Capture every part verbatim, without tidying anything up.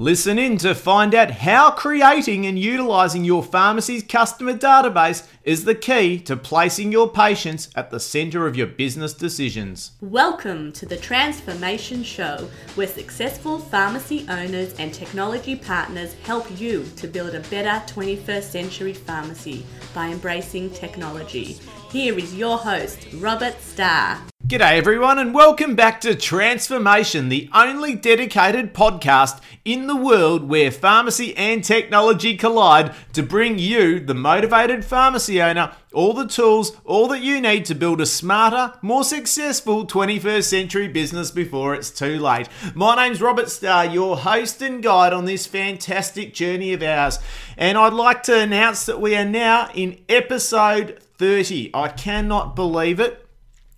Listen in to find out how creating and utilising your pharmacy's customer database is the key to placing your patients at the centre of your business decisions. Welcome to the Transformation Show, where successful pharmacy owners and technology partners help you to build a better twenty-first century pharmacy by embracing technology. Here is your host, Robert Starr. G'day everyone and welcome back to Transformation, the only dedicated podcast in the world where pharmacy and technology collide to bring you, the motivated pharmacy owner, all the tools, all that you need to build a smarter, more successful twenty-first century business before it's too late. My name's Robert Starr, your host and guide on this fantastic journey of ours. And I'd like to announce that we are now in episode thirty. I cannot believe it.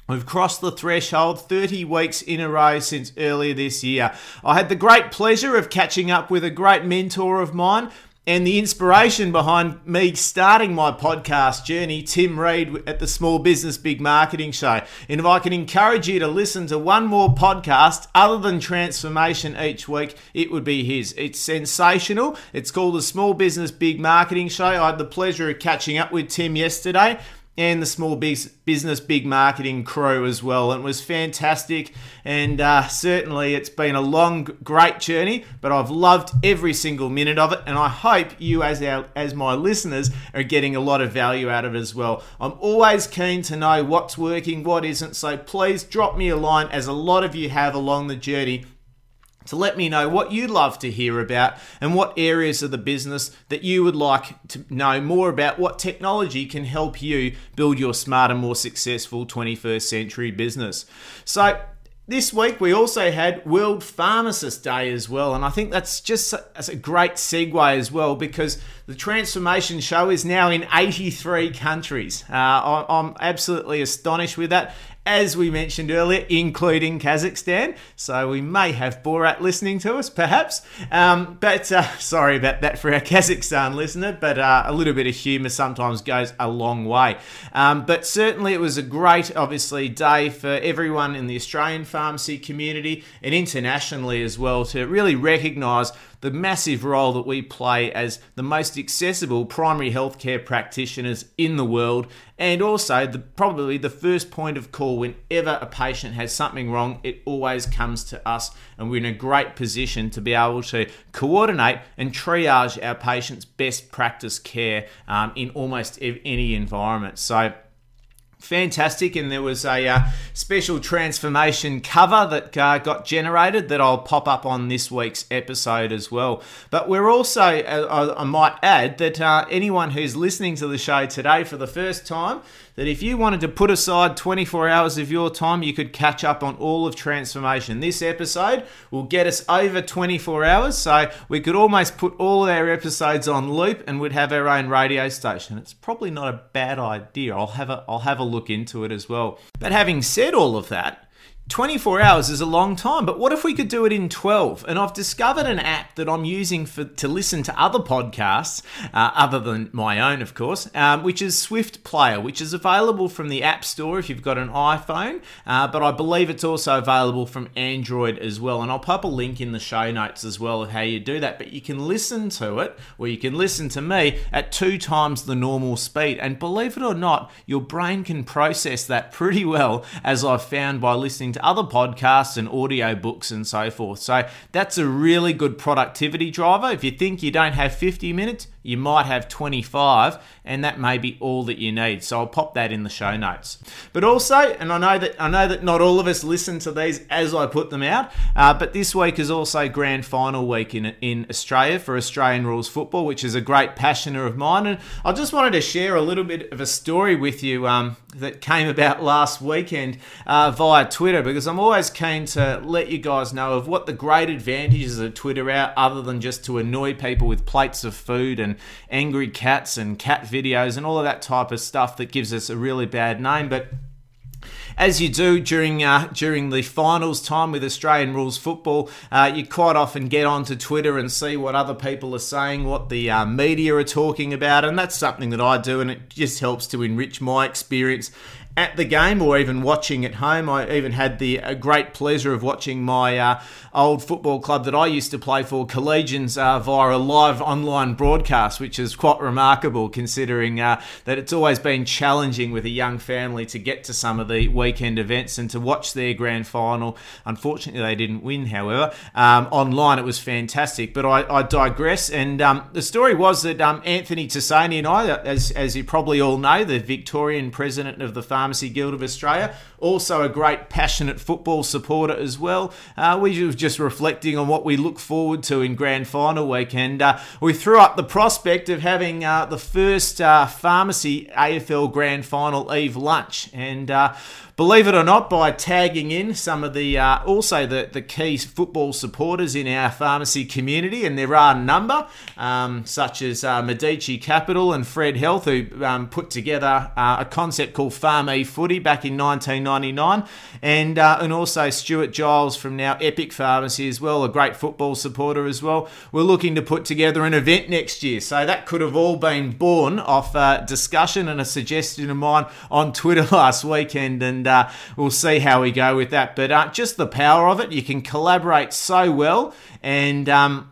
We've crossed the threshold thirty weeks in a row since earlier this year. I had the great pleasure of catching up with a great mentor of mine and the inspiration behind me starting my podcast journey, Tim Reid at the Small Business Big Marketing Show. And if I can encourage you to listen to one more podcast other than Transformation each week, it would be his. It's sensational. It's called the Small Business Big Marketing Show. I had the pleasure of catching up with Tim yesterday and the Small Business Big Marketing crew as well. And it was fantastic, and uh, certainly it's been a long, great journey, but I've loved every single minute of it, and I hope you as our, as my listeners are getting a lot of value out of it as well. I'm always keen to know what's working, what isn't, so please drop me a line, as a lot of you have along the journey, to let me know what you'd love to hear about and what areas of the business that you would like to know more about, what technology can help you build your smarter, more successful twenty-first century business. So this week we also had World Pharmacist Day as well, and I think that's just a, that's a great segue as well, because the Transformation Show is now in eighty-three countries. Uh, I, I'm absolutely astonished with that, as we mentioned earlier, including Kazakhstan. So we may have Borat listening to us, perhaps. Um, but uh, sorry about that for our Kazakhstan listener, but uh, a little bit of humour sometimes goes a long way. Um, but certainly it was a great, obviously, day for everyone in the Australian pharmacy community and internationally as well, to really recognise the massive role that we play as the most accessible primary healthcare practitioners in the world, and also the, probably the first point of call whenever a patient has something wrong. It always comes to us, and we're in a great position to be able to coordinate and triage our patients' best practice care um, in almost any environment. So fantastic, and there was a uh, special transformation cover that uh, got generated that I'll pop up on this week's episode as well. But we're also, uh, I might add, that uh, anyone who's listening to the show today for the first time, that if you wanted to put aside twenty-four hours of your time, you could catch up on all of Transformation. This episode will get us over twenty-four hours, so we could almost put all of our episodes on loop and we'd have our own radio station. It's probably not a bad idea. I'll have a, I'll have a look into it as well. But having said all of that, twenty-four hours is a long time, but what if we could do it in twelve? And I've discovered an app that I'm using for to listen to other podcasts, uh, other than my own, of course, um, which is Swift Player, which is available from the App Store if you've got an iPhone, uh, but I believe it's also available from Android as well. And I'll pop a link in the show notes as well of how you do that. But you can listen to it, or you can listen to me at two times the normal speed. And believe it or not, your brain can process that pretty well, as I've found by listening to other podcasts and audio books and so forth. So that's a really good productivity driver. If you think you don't have fifty minutes, you might have twenty-five, and that may be all that you need. So I'll pop that in the show notes. But also, and I know that I know that not all of us listen to these as I put them out, uh, but this week is also grand final week in in Australia for Australian Rules Football, which is a great passion of mine. And I just wanted to share a little bit of a story with you um, that came about last weekend uh, via Twitter, because I'm always keen to let you guys know of what the great advantages of Twitter are, other than just to annoy people with plates of food and angry cats and cat videos and all of that type of stuff that gives us a really bad name. But as you do during uh, during the finals time with Australian Rules Football, uh, you quite often get onto Twitter and see what other people are saying, what the uh, media are talking about, and that's something that I do, and it just helps to enrich my experience at the game or even watching at home. I even had the great pleasure of watching my uh, old football club that I used to play for, Collegians, uh, via a live online broadcast, which is quite remarkable considering uh, that it's always been challenging with a young family to get to some of the weekend events and to watch their grand final. Unfortunately, they didn't win, however. Um, online, it was fantastic. But I, I digress. And um, the story was that um, Anthony Tussani and I, as, as you probably all know, the Victorian president of the Farm Pharmacy Guild of Australia, also a great passionate football supporter as well. Uh, we were just reflecting on what we look forward to in grand final week, and uh, we threw up the prospect of having uh, the first uh, pharmacy A F L grand final eve lunch. And uh, believe it or not, by tagging in some of the uh, also the, the key football supporters in our pharmacy community, and there are a number, um, such as uh, Medici Capital and Fred Health, who um, put together uh, a concept called Farm E Footy back in nineteen ninety-nine, and uh, and also Stuart Giles from now Epic Pharmacy as well, a great football supporter as well. We're looking to put together an event next year, so that could have all been born off uh, discussion and a suggestion of mine on Twitter last weekend, and uh, we'll see how we go with that. But uh, just the power of it, you can collaborate so well, and um,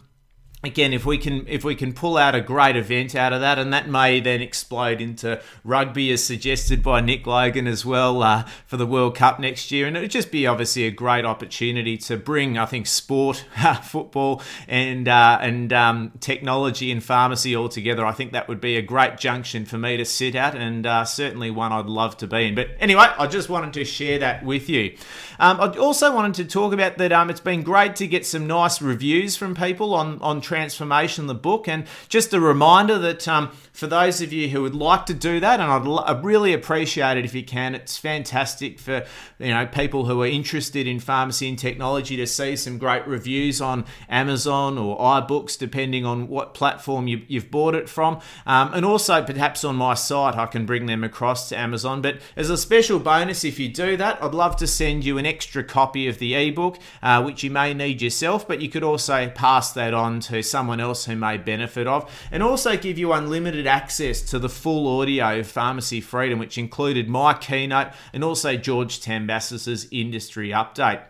Again, if we can if we can pull out a great event out of that, and that may then explode into rugby as suggested by Nick Logan as well uh, for the World Cup next year. And it would just be obviously a great opportunity to bring, I think, sport, football and uh, and um, technology and pharmacy all together. I think that would be a great junction for me to sit at, and uh, certainly one I'd love to be in. But anyway, I just wanted to share that with you. Um, I also wanted to talk about that um, it's been great to get some nice reviews from people on, on Transformation, the book, and just a reminder that um, for those of you who would like to do that, and I'd l- I really appreciate it if you can. It's fantastic for, you know, people who are interested in pharmacy and technology to see some great reviews on Amazon or iBooks, depending on what platform you, you've bought it from, um, and also perhaps on my site I can bring them across to Amazon. But as a special bonus, if you do that, I'd love to send you an extra copy of the ebook, uh, which you may need yourself, but you could also pass that on to someone else who may benefit of, and also give you unlimited access to the full audio of Pharmacy Freedom, which included my keynote and also George Tambassis's industry update.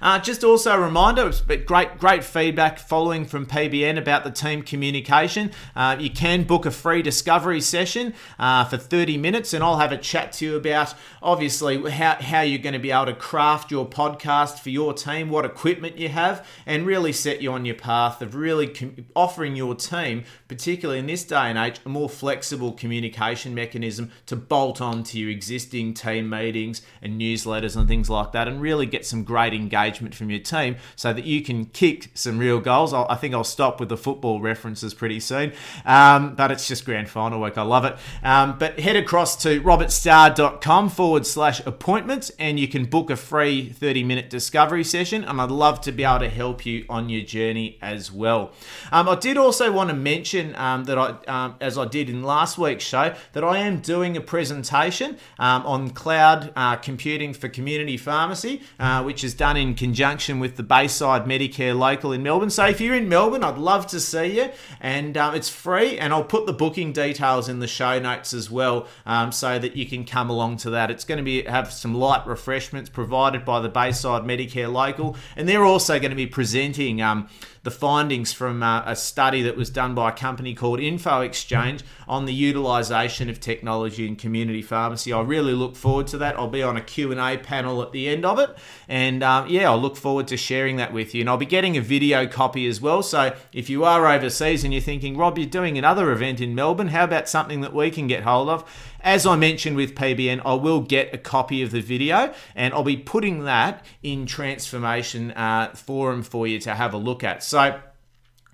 Uh, just also a reminder, it's been great, great feedback following from P B N about the team communication. Uh, you can book a free discovery session uh, for thirty minutes, and I'll have a chat to you about, obviously, how, how you're going to be able to craft your podcast for your team, what equipment you have, and really set you on your path of really com- offering your team, particularly in this day and age, a more flexible communication mechanism to bolt on to your existing team meetings and newsletters and things like that, and really get some great engagement from your team so that you can kick some real goals. I'll, I think I'll stop with the football references pretty soon, um, but it's just grand final week. I love it. Um, but head across to robertstar.com forward slash appointments and you can book a free thirty minute discovery session, and I'd love to be able to help you on your journey as well. Um, I did also want to mention um, that I, um, as I did in last week's show, that I am doing a presentation um, on cloud uh, computing for community pharmacy, uh, which is done in conjunction with the Bayside Medicare Local in Melbourne. So if you're in Melbourne, I'd love to see you, and um, it's free, and I'll put the booking details in the show notes as well, um, so that you can come along to that. It's going to be have some light refreshments provided by the Bayside Medicare Local, and they're also going to be presenting um, the findings from uh, a study that was done by a company called Info Exchange on the utilisation of technology in community pharmacy. I really look forward to that. I'll be on a Q and A panel at the end of it, and um, yeah, I'll look forward to sharing that with you. And I'll be getting a video copy as well, so if you are overseas and you're thinking, Rob, you're doing another event in Melbourne, how about something that we can get hold of? As I mentioned with P B N, I will get a copy of the video, and I'll be putting that in Transformation uh, Forum for you to have a look at. So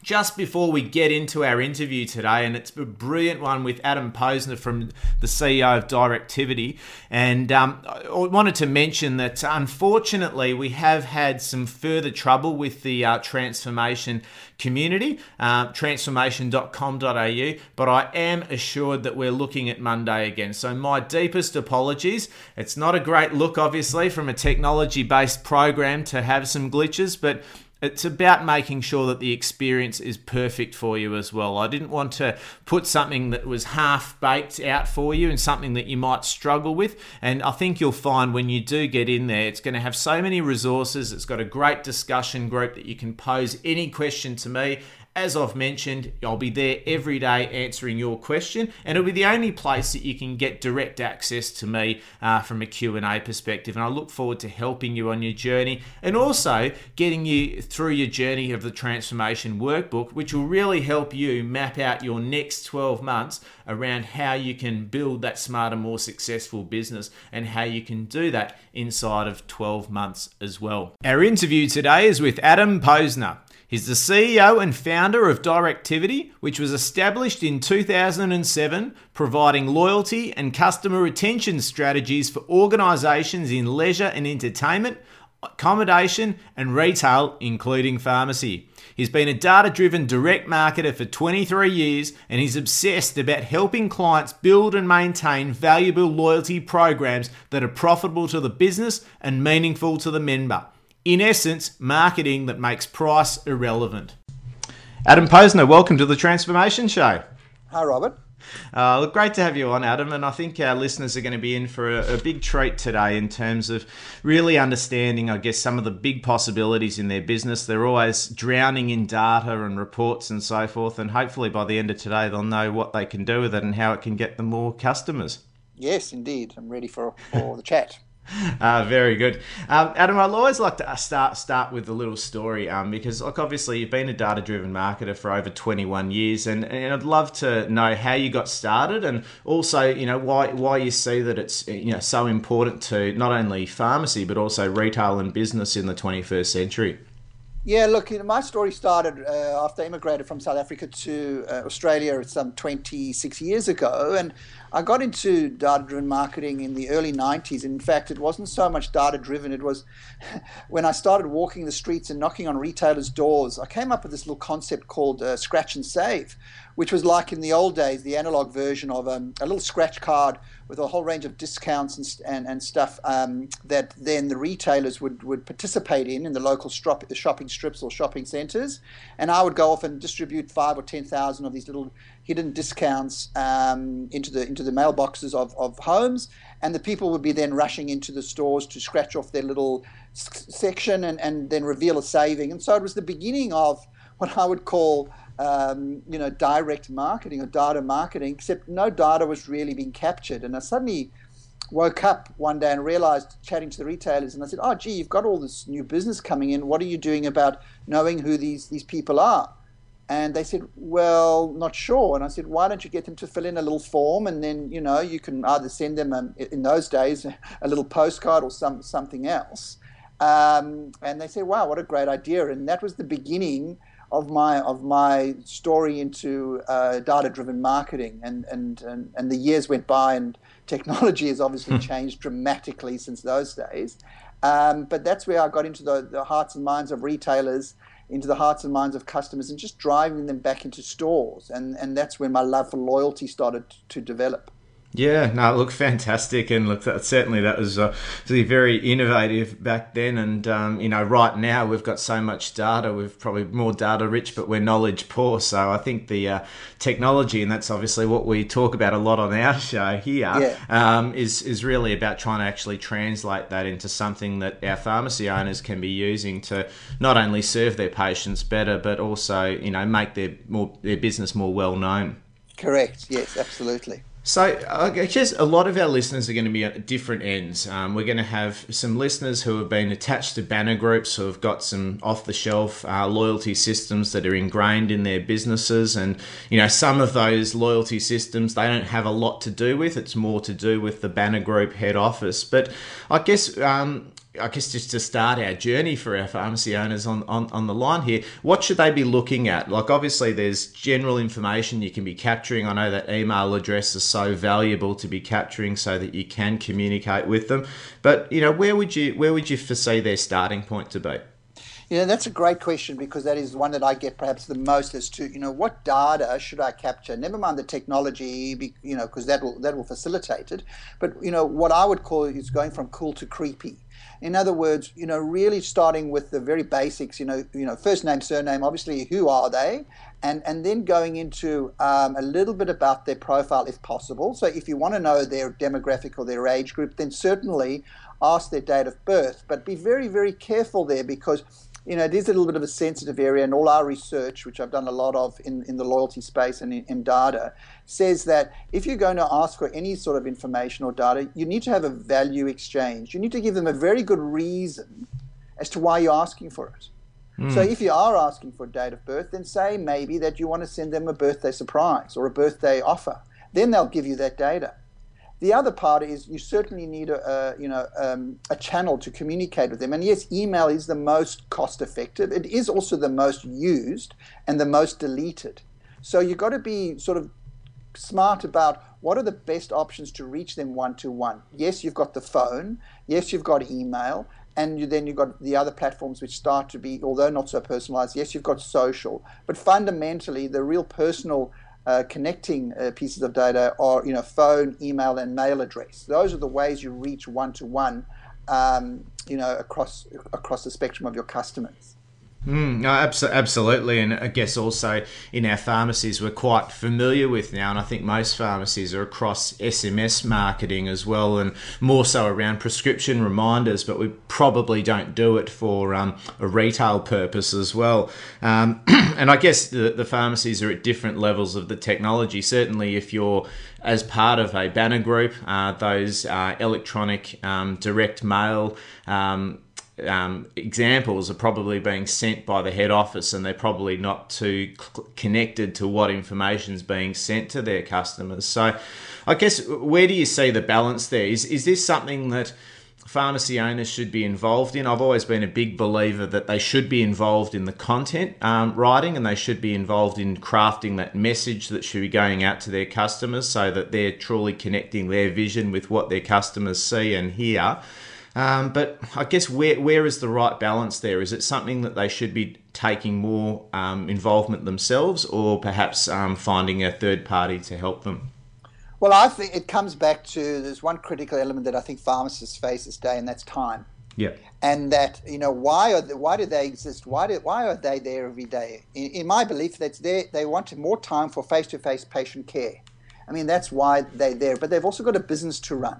just before we get into our interview today, and it's a brilliant one with Adam Posner, from the C E O of Directivity, and um, I wanted to mention that unfortunately we have had some further trouble with the uh, transformation community, uh, transformation dot com dot a u, but I am assured that we're looking at Monday again. So my deepest apologies. It's not a great look, obviously, from a technology-based program to have some glitches, but It's about making sure that the experience is perfect for you as well. I didn't want to put something that was half-baked out for you and something that you might struggle with. And I think you'll find when you do get in there, it's going to have so many resources. It's got a great discussion group that you can pose any question to me. As I've mentioned, I'll be there every day answering your question, and it'll be the only place that you can get direct access to me uh, from a Q and A perspective. And I look forward to helping you on your journey and also getting you through your journey of the Transformation Workbook, which will really help you map out your next twelve months around how you can build that smarter, more successful business and how you can do that inside of twelve months as well. Our interview today is with Adam Posner. He's the C E O and founder of Directivity, which was established in two thousand seven, providing loyalty and customer retention strategies for organisations in leisure and entertainment, accommodation and retail, including pharmacy. He's been a data-driven direct marketer for twenty-three years, and he's obsessed about helping clients build and maintain valuable loyalty programs that are profitable to the business and meaningful to the member. In essence, marketing that makes price irrelevant. Adam Posner, welcome to the Transformation Show. Hi, Robert. Uh, look, great to have you on, Adam, and I think our listeners are going to be in for a, a big treat today in terms of really understanding, I guess, some of the big possibilities in their business. They're always drowning in data and reports and so forth, and hopefully by the end of today they'll know what they can do with it and how it can get them more customers. Yes, indeed. I'm ready for, for the chat. Uh, very good. Um, Adam, I always like to start start with a little story um, because, like, obviously you've been a data-driven marketer for over twenty-one years, and, and I'd love to know how you got started and also, you know, why why you see that it's, you know, so important to not only pharmacy but also retail and business in the twenty-first century. Yeah, look, you know, my story started uh, after I immigrated from South Africa to uh, Australia some twenty-six years ago, and I got into data-driven marketing in the early nineties. In fact, it wasn't so much data-driven. It was when I started walking the streets and knocking on retailers' doors, I came up with this little concept called uh, scratch and save, which was like in the old days, the analog version of um, a little scratch card with a whole range of discounts and and, and stuff um, that then the retailers would, would participate in in the local strop, shopping strips or shopping centres, and I would go off and distribute five or ten thousand of these little hidden discounts um, into the into the mailboxes of, of homes, and the people would be then rushing into the stores to scratch off their little s- section and, and then reveal a saving. And so it was the beginning of what I would call Um, you know, direct marketing or data marketing, except no data was really being captured. And I suddenly woke up one day and realized, chatting to the retailers, and I said, oh, gee, you've got all this new business coming in. What are you doing about knowing who these, these people are? And they said, well, not sure. And I said, why don't you get them to fill in a little form, and then, you know, you can either send them, um, in those days, a little postcard or some something else. Um, and they said, wow, what a great idea. And that was the beginning of my of my story into uh, data-driven marketing, and, and, and, and the years went by, and technology has obviously changed dramatically since those days. Um, but that's where I got into the, the hearts and minds of retailers, into the hearts and minds of customers, and just driving them back into stores. And, and that's when my love for loyalty started to develop. Yeah, no, look, fantastic, and look, that, certainly that was uh, very innovative back then, and um, you know, right now we've got so much data, we're probably more data rich, but we're knowledge poor. So I think the uh, technology, and that's obviously what we talk about a lot on our show here, yeah. um, is is really about trying to actually translate that into something that our pharmacy owners can be using to not only serve their patients better, but also, you know, make their more their business more well known. Correct. Yes, absolutely. So I guess a lot of our listeners are going to be at different ends. Um, we're going to have some listeners who have been attached to banner groups, who have got some off-the-shelf uh, loyalty systems that are ingrained in their businesses. And, you know, some of those loyalty systems, they don't have a lot to do with. It's more to do with the banner group head office. But I guess... Um, I guess just to start our journey for our pharmacy owners on, on, on the line here, what should they be looking at? Like, obviously there's general information you can be capturing. I know that email address is so valuable to be capturing so that you can communicate with them. But, you know, where would you where would you foresee their starting point to be? You know, that's a great question, because that is one that I get perhaps the most as to, you know, what data should I capture? Never mind the technology, you know, because that will, that will facilitate it. But, you know, what I would call is going from cool to creepy. In other words, you know, really starting with the very basics, you know, you know, first name, surname, obviously, who are they? And and then going into um, a little bit about their profile, if possible. So if you want to know their demographic or their age group, then certainly ask their date of birth. But be very, very careful there, because, you know, it is a little bit of a sensitive area, and all our research, which I've done a lot of in, in the loyalty space and in, in data, says that if you're going to ask for any sort of information or data, you need to have a value exchange. You need to give them a very good reason as to why you're asking for it. Mm. So if you are asking for a date of birth, then say maybe that you want to send them a birthday surprise or a birthday offer. Then they'll give you that data. The other part is you certainly need a, a you know um, a channel to communicate with them. And yes, email is the most cost effective. It is also the most used and the most deleted. So you've got to be sort of smart about what are the best options to reach them one to one. Yes, you've got the phone. Yes, you've got email. And you, then you've got the other platforms which start to be, although not so personalized, yes, you've got social. But fundamentally, the real personal Uh, connecting uh, pieces of data are, you know, phone, email, and mail address. Those are the ways you reach one-to-one, um, you know, across across the spectrum of your customers. Mm, no, abso- absolutely. And I guess also in our pharmacies, we're quite familiar with now, and I think most pharmacies are across S M S marketing as well, and more so around prescription reminders, but we probably don't do it for um, a retail purpose as well. Um, and I guess the, the pharmacies are at different levels of the technology. Certainly if you're as part of a banner group, uh, those uh, electronic um, direct mail um Um, examples are probably being sent by the head office, and they're probably not too cl- connected to what information is being sent to their customers. So I guess, where do you see the balance there? Is is this something that pharmacy owners should be involved in? I've always been a big believer that they should be involved in the content um, writing, and they should be involved in crafting that message that should be going out to their customers, so that they're truly connecting their vision with what their customers see and hear. Um, but I guess where where is the right balance there? Is it something that they should be taking more um, involvement themselves, or perhaps um, finding a third party to help them? Well, I think it comes back to, there's one critical element that I think pharmacists face this day, and that's time. Yeah. And that, you know, why are they, why do they exist? Why do why are they there every day? In, in my belief, that's they they want more time for face-to-face patient care. I mean, that's why they're there. But they've also got a business to run.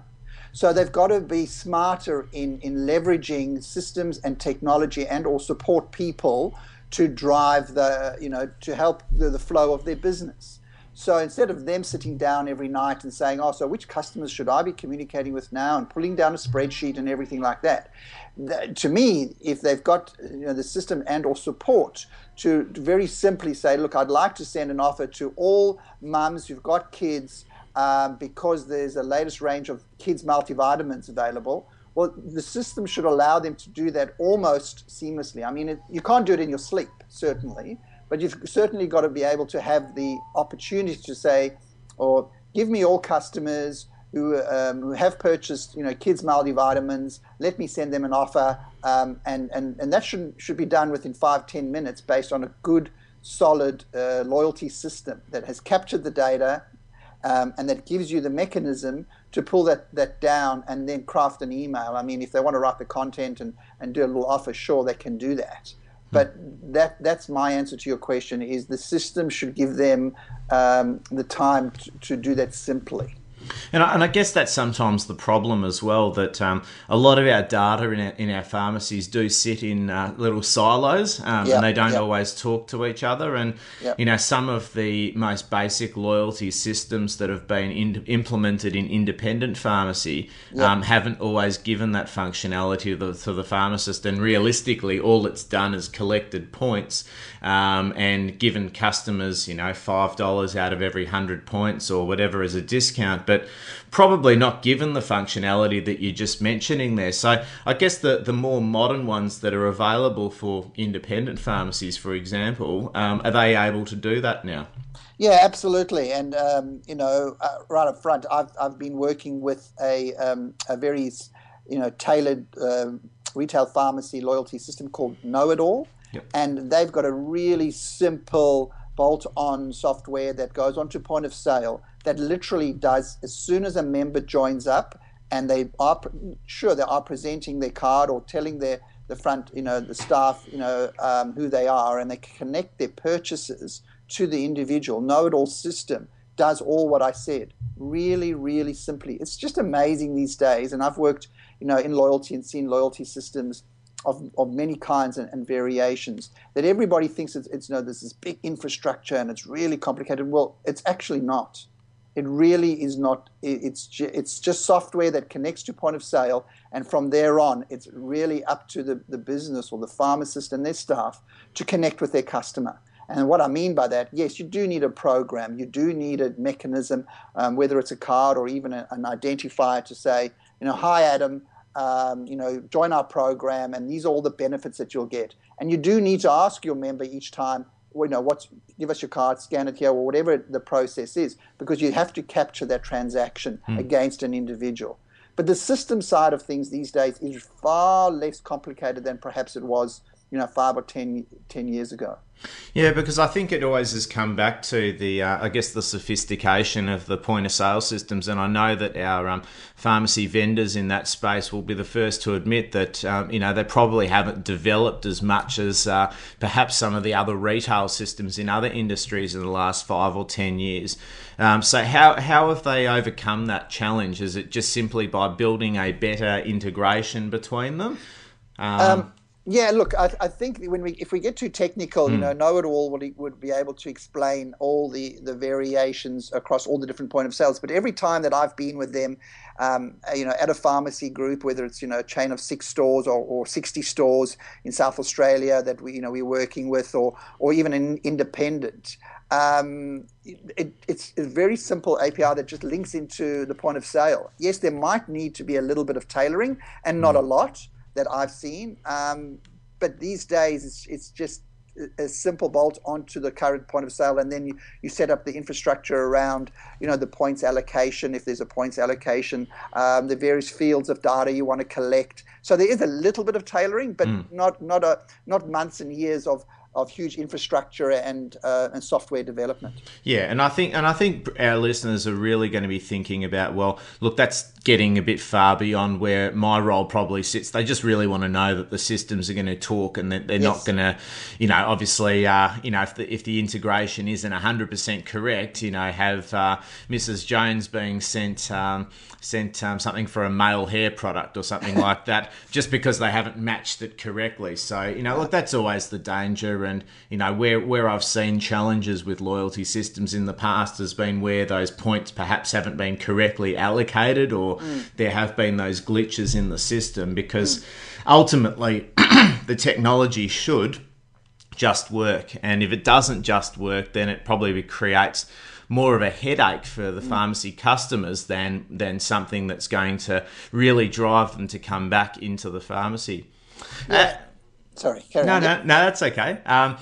So they've got to be smarter in, in leveraging systems and technology, and or support people to drive the, you know, to help the, the flow of their business. So instead of them sitting down every night and saying, oh, so which customers should I be communicating with now, and pulling down a spreadsheet and everything like that, that to me, if they've got, you know, the system and or support to, to very simply say, look, I'd like to send an offer to all mums who've got kids, Um, because there's the latest range of kids' multivitamins available. Well, the system should allow them to do that almost seamlessly. I mean, it, you can't do it in your sleep, certainly, but you've certainly got to be able to have the opportunity to say, or give me all customers who, um, who have purchased, you know, kids' multivitamins, let me send them an offer, um, and, and, and that should, should be done within five, ten minutes based on a good, solid uh, loyalty system that has captured the data, Um, and that gives you the mechanism to pull that, that down and then craft an email. I mean, if they want to write the content and, and do a little offer, sure, they can do that. But that that's my answer to your question, is the system should give them um, the time to, to do that simply. And I, and I guess that's sometimes the problem as well, that um, a lot of our data in our, in our pharmacies do sit in uh, little silos, um, yep, and they don't yep. always talk to each other. And, yep. you know, some of the most basic loyalty systems that have been in, implemented in independent pharmacy yep. um, haven't always given that functionality to the, to the pharmacist. And realistically, all it's done is collected points um, and given customers, you know, five dollars out of every one hundred points or whatever as a discount. But But probably not given the functionality that you're just mentioning there. So I guess the, the more modern ones that are available for independent pharmacies, for example, um, are they able to do that now? Yeah, absolutely. And, um, you know, uh, right up front, I've I've been working with a um, a very, you know, tailored uh, retail pharmacy loyalty system called Know-It-All. Yep. And they've got a really simple bolt-on software that goes onto point of sale that literally does, as soon as a member joins up and they are, sure, they are presenting their card or telling their the front, you know, the staff, you know, um, who they are, and they connect their purchases to the individual. Know-It-All system does all what I said, really, really simply. It's just amazing these days, and I've worked, you know, in loyalty and seen loyalty systems of, of many kinds and, and variations, that everybody thinks it's, it's, you know, there's this big infrastructure and it's really complicated. Well, it's actually not. It really is not. It's it's just software that connects to point of sale, and from there on, it's really up to the, the business or the pharmacist and their staff to connect with their customer. And what I mean by that, yes, you do need a program. You do need a mechanism, um, whether it's a card or even a, an identifier to say, you know, hi, Adam, um, you know, join our program, and these are all the benefits that you'll get. And you do need to ask your member each time, you know, what's, give us your card, scan it here, or whatever the process is, because you have to capture that transaction mm. against an individual. But the system side of things these days is far less complicated than perhaps it was, you know, five or ten, ten years ago. Yeah, because I think it always has come back to the, uh, I guess, the sophistication of the point of sale systems. And I know that our um, pharmacy vendors in that space will be the first to admit that, um, you know, they probably haven't developed as much as uh, perhaps some of the other retail systems in other industries in the last five or ten years. Um, so how, how have they overcome that challenge? Is it just simply by building a better integration between them? Um, um- Yeah, look, I, I think when we, if we get too technical, mm. you know, Know-It-All would, would be able to explain all the, the variations across all the different point of sales. But every time that I've been with them, um, you know, at a pharmacy group, whether it's, you know, a chain of six stores or, or sixty stores in South Australia that we, you know, we're working with, or or even an independent, um, it, it's a very simple A P I that just links into the point of sale. Yes, there might need to be a little bit of tailoring, and not mm. a lot that I've seen, um, but these days it's, it's just a simple bolt onto the current point of sale, and then you, you set up the infrastructure around, you know, the points allocation, if there's a points allocation, um, the various fields of data you want to collect. So there is a little bit of tailoring, but mm. not not a not months and years of of huge infrastructure and uh, and software development. Yeah, and I think and I think our listeners are really going to be thinking about, well, look, that's getting a bit far beyond where my role probably sits. They just really want to know that the systems are going to talk, and that they're yes. not going to, you know, obviously, uh, you know, if the, if the integration isn't one hundred percent correct, you know, have uh, Missus Jones being sent um, sent um, something for a male hair product or something like that, just because they haven't matched it correctly. So, you know, look, that's always the danger. And, you know, where, where I've seen challenges with loyalty systems in the past has been where those points perhaps haven't been correctly allocated, or mm. there have been those glitches in the system, because mm. ultimately the technology should just work. And if it doesn't just work, then it probably creates more of a headache for the mm. pharmacy customers than than something that's going to really drive them to come back into the pharmacy. Yeah. Uh, Sorry, carry no, on. No, no, that's okay. Um,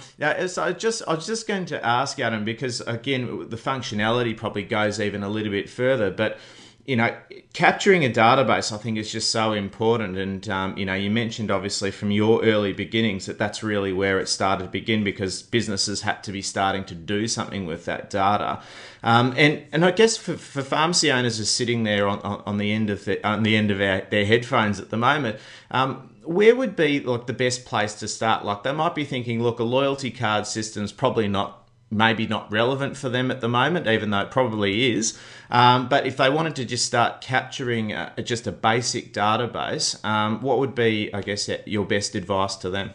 so I just, I was just going to ask, Adam, because again, the functionality probably goes even a little bit further, but you know, capturing a database, I think, is just so important. And um, you know, you mentioned obviously from your early beginnings that that's really where it started to begin, because businesses had to be starting to do something with that data. Um, and and I guess for, for pharmacy owners who are sitting there on, on, on the end of the, on the end of our, their headphones at the moment. Um, Where would be like the best place to start? Like they might be thinking, look, a loyalty card system's probably not, maybe not relevant for them at the moment, even though it probably is. Um, but if they wanted to just start capturing a, just a basic database, um, what would be, I guess, your best advice to them?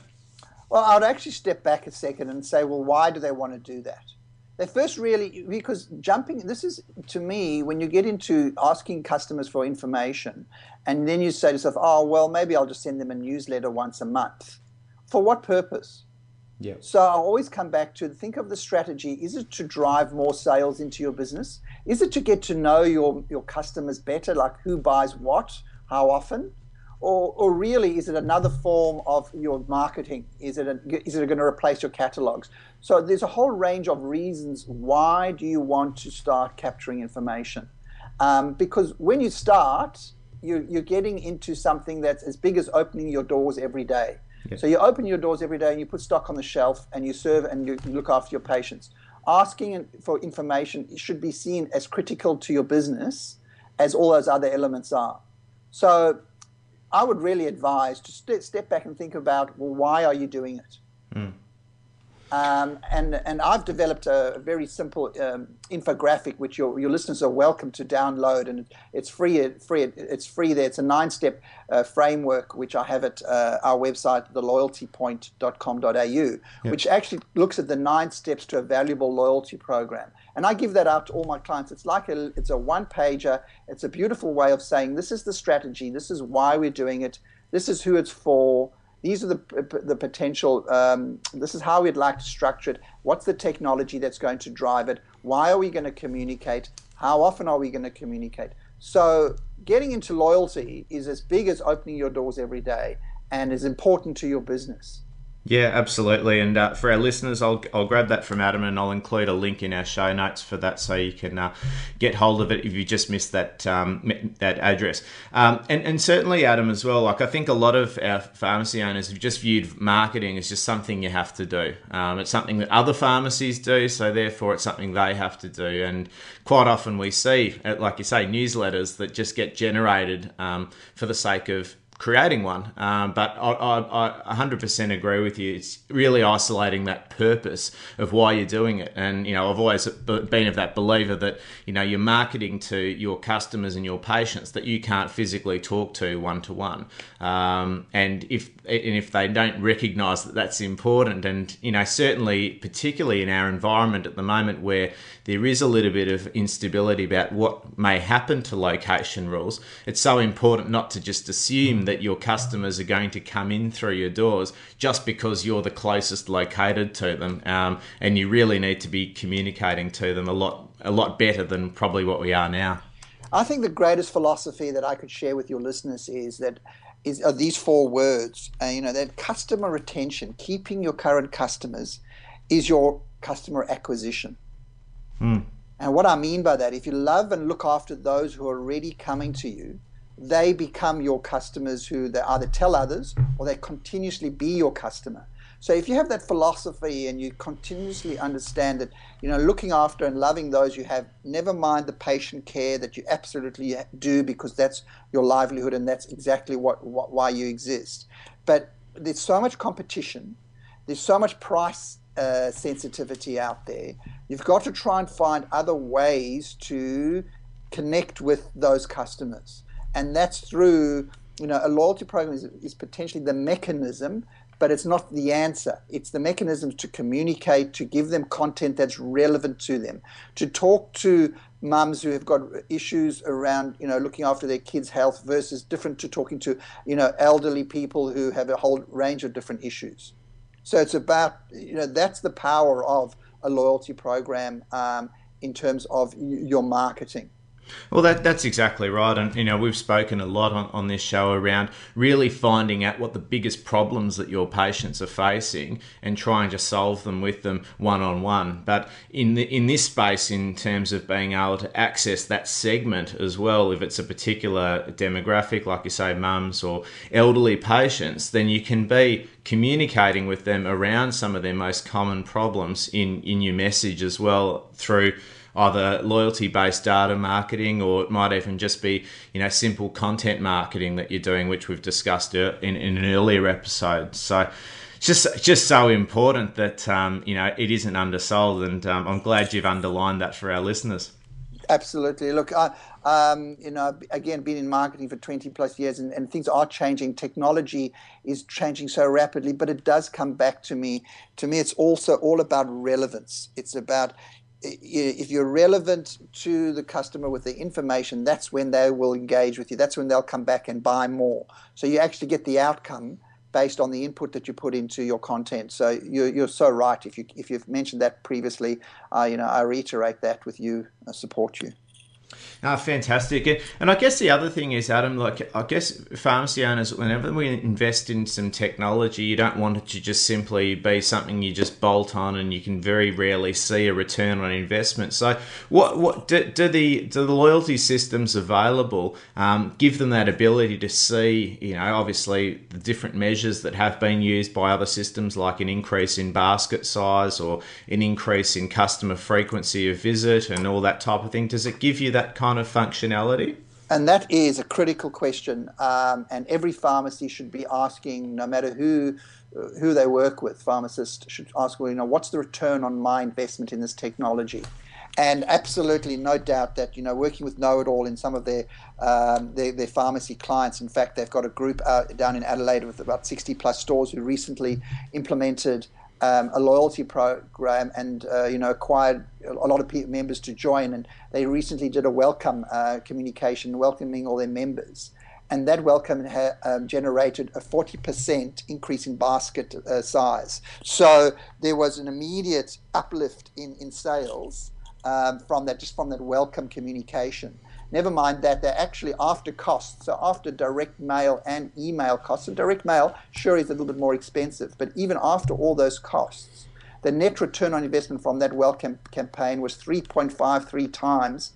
Well, I would actually step back a second and say, well, why do they want to do that? They first really, because jumping, this is, to me, when you get into asking customers for information, and then you say to yourself, oh, well, maybe I'll just send them a newsletter once a month. For what purpose? Yeah. So I always come back to, think of the strategy. Is it to drive more sales into your business? Is it to get to know your, your customers better, like who buys what, how often? Or, or really, is it another form of your marketing? Is it a, is it going to replace your catalogs? So there's a whole range of reasons why do you want to start capturing information. Um, because when you start, you're, you're getting into something that's as big as opening your doors every day. Yeah. So you open your doors every day and you put stock on the shelf and you serve and you look after your patients. Asking for information should be seen as critical to your business as all those other elements are. So I would really advise to st- step back and think about, well, why are you doing it? Mm. Um, and and I've developed a very simple um, infographic which your your listeners are welcome to download, and it's free. Free. It's free there. It's a nine-step uh, framework which I have at uh, our website, the loyalty point dot com dot a u, yep. which actually looks at the nine steps to a valuable loyalty program. And I give that out to all my clients. It's like a it's a one-pager. It's a beautiful way of saying this is the strategy. This is why we're doing it. This is who it's for. These are the the potential, um, this is how we'd like to structure it. What's the technology that's going to drive it? Why are we going to communicate? How often are we going to communicate? So getting into loyalty is as big as opening your doors every day and is important to your business. Yeah, absolutely. And uh, for our listeners, I'll I'll grab that from Adam and I'll include a link in our show notes for that, so you can uh, get hold of it if you just missed that um, that address. Um, and and certainly, Adam, as well. Like I think a lot of our pharmacy owners have just viewed marketing as just something you have to do. Um, it's something that other pharmacies do, so therefore it's something they have to do. And quite often we see, like you say, newsletters that just get generated um, for the sake of creating one, um, but I, I, I one hundred percent agree with you. It's really isolating that purpose of why you're doing it. And, you know, I've always been of that believer that, you know, you're marketing to your customers and your patients that you can't physically talk to one-to-one. Um, and if and if they don't recognise that that's important, and, you know, certainly, particularly in our environment at the moment where there is a little bit of instability about what may happen to location rules, it's so important not to just assume that your customers are going to come in through your doors just because you're the closest located to them, um, and you really need to be communicating to them a lot, a lot better than probably what we are now. I think the greatest philosophy that I could share with your listeners is that is are these four words. Uh, you know, that customer retention, keeping your current customers, is your customer acquisition. Mm. And what I mean by that, if you love and look after those who are already coming to you, they become your customers who they either tell others or they continuously be your customer. So if you have that philosophy and you continuously understand that, you know, looking after and loving those you have, never mind the patient care that you absolutely do because that's your livelihood and that's exactly what, what why you exist. But there's so much competition, there's so much price uh, sensitivity out there. You've got to try and find other ways to connect with those customers. And that's through, you know, a loyalty program is, is potentially the mechanism, but it's not the answer. It's the mechanism to communicate, to give them content that's relevant to them, to talk to mums who have got issues around, you know, looking after their kids' health versus different to talking to, you know, elderly people who have a whole range of different issues. So it's about, you know, that's the power of a loyalty program um, in terms of your marketing. Well, that that's exactly right. And, you know, we've spoken a lot on, on this show around really finding out what the biggest problems that your patients are facing and trying to solve them with them one-on-one. But in the, in this space, in terms of being able to access that segment as well, if it's a particular demographic, like you say, mums or elderly patients, then you can be communicating with them around some of their most common problems in, in your message as well through either loyalty-based data marketing, or it might even just be, you know, simple content marketing that you're doing, which we've discussed in, in an earlier episode. So it's just, just so important that, um, you know, it isn't undersold, and um, I'm glad you've underlined that for our listeners. Absolutely. Look, I, um, you know, again, been in marketing for twenty plus years, and, and things are changing. Technology is changing so rapidly, but it does come back to me. To me, it's also all about relevance. It's about, if you're relevant to the customer with the information, that's when they will engage with you. That's when they'll come back and buy more. So you actually get the outcome based on the input that you put into your content. So you're, you're so right. If you if you've mentioned that previously, uh, you know I reiterate that with you. I support you. Ah, fantastic. And, and I guess the other thing is, Adam, like, I guess pharmacy owners, whenever we invest in some technology, you don't want it to just simply be something you just bolt on and you can very rarely see a return on investment. So what what do, do the do the loyalty systems available um, give them that ability to see, you know, obviously the different measures that have been used by other systems, like an increase in basket size or an increase in customer frequency of visit and all that type of thing? Does it give you that kind of functionality? And that is a critical question, um, and every pharmacy should be asking, no matter who who they work with, pharmacists should ask, well, you know, what's the return on my investment in this technology? And absolutely no doubt that, you know, working with Know-It-All in some of their, um, their their pharmacy clients, in fact, they've got a group out down in Adelaide with about sixty plus stores who recently implemented Um, a loyalty program, and uh, you know, acquired a lot of pe- members to join, and they recently did a welcome uh, communication welcoming all their members, and that welcome ha- um, generated a forty percent increase in basket uh, size. So there was an immediate uplift in in sales um, from that, just from that welcome communication. Never mind that they're actually after costs, so after direct mail and email costs. And direct mail, sure, is a little bit more expensive, but even after all those costs, the net return on investment from that welcome campaign was three point five three times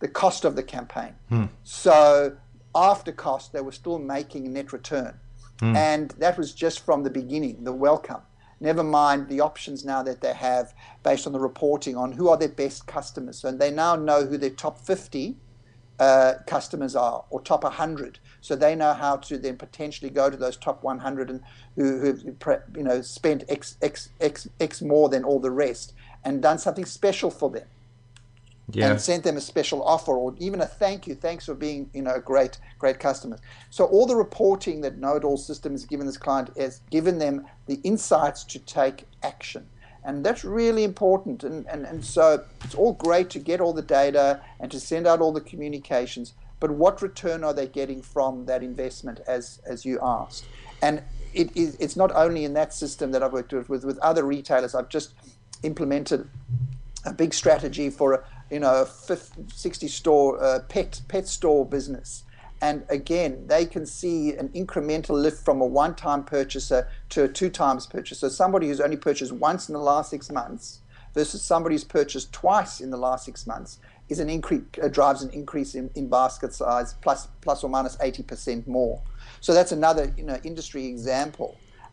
the cost of the campaign. Hmm. So after cost, they were still making a net return. Hmm. And that was just from the beginning, the welcome. Never mind the options now that they have based on the reporting on who are their best customers. So they now know who their top fifty Uh, customers are, or top one hundred, so they know how to then potentially go to those top one hundred and who, who you know, spent x x x x more than all the rest, and done something special for them, yeah. and sent them a special offer or even a thank you, thanks for being, you know, great great customers. So all the reporting that Know-It-All system has given this client has given them the insights to take action. And that's really important. And, and, and so it's all great to get all the data and to send out all the communications, but what return are they getting from that investment, as as you asked? And it is, it's not only in that system that I've worked with, with, with other retailers. I've just implemented a big strategy for a, you know, a fifty, sixty store uh, pet pet store business. And again, they can see an incremental lift from a one-time purchaser to a two-times purchaser. So somebody who's only purchased once in the last six months versus somebody who's purchased twice in the last six months is an increase, uh, drives an increase in, in basket size, plus plus or minus eighty percent more. So that's another, you know, industry example.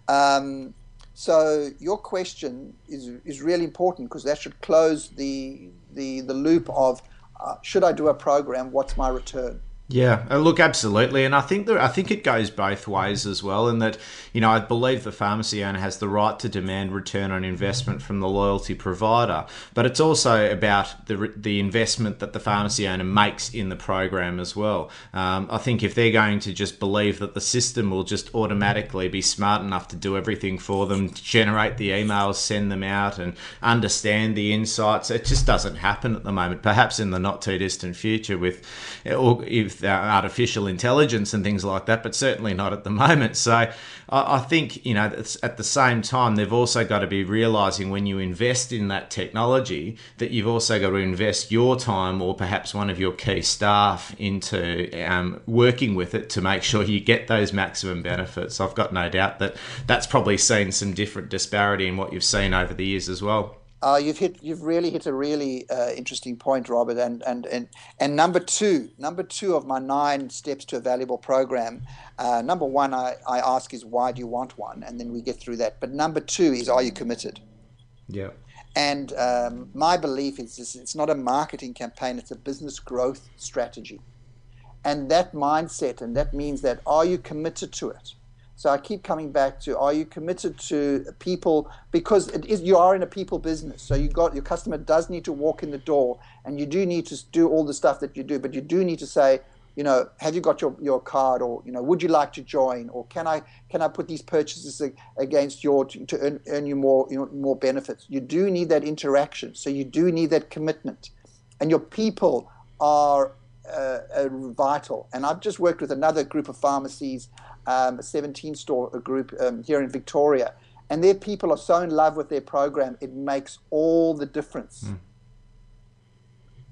Um, so your question is is really important, because that should close the the the loop of uh, should I do a program? What's my return? Yeah, look, absolutely, and I think there, I think it goes both ways as well. In that, you know, I believe the pharmacy owner has the right to demand return on investment from the loyalty provider, but it's also about the the investment that the pharmacy owner makes in the program as well. Um, I think if they're going to just believe that the system will just automatically be smart enough to do everything for them, generate the emails, send them out, and understand the insights, it just doesn't happen at the moment. Perhaps in the not too distant future, with or if Uh, artificial intelligence and things like that, but certainly not at the moment. So I, I think, you know, at the same time, they've also got to be realizing when you invest in that technology that you've also got to invest your time, or perhaps one of your key staff, into um, working with it to make sure you get those maximum benefits. I've got no doubt that that's probably seen some different disparity in what you've seen over the years as well. Uh, you've hit. You've really hit a really uh, interesting point, Robert. And and and and number two, number two of my nine steps to a valuable program. Uh, number one, I, I ask is, why do you want one? And then we get through that. But number two is, are you committed? Yeah. And um, my belief is, is it's not a marketing campaign; it's a business growth strategy. And that mindset, and that means that, are you committed to it? So I keep coming back to, are you committed to people? Because it is, you are in a people business. So you got, your customer does need to walk in the door, and you do need to do all the stuff that you do, but you do need to say, you know, have you got your, your card, or, you know, would you like to join, or can I can I put these purchases against your to, to earn, earn you more, you know, more benefits? You do need that interaction. So you do need that commitment, and your people are uh, uh, vital. And I've just worked with another group of pharmacies, Um, a seventeen-store group um, here in Victoria, and their people are so in love with their program, it makes all the difference. Mm.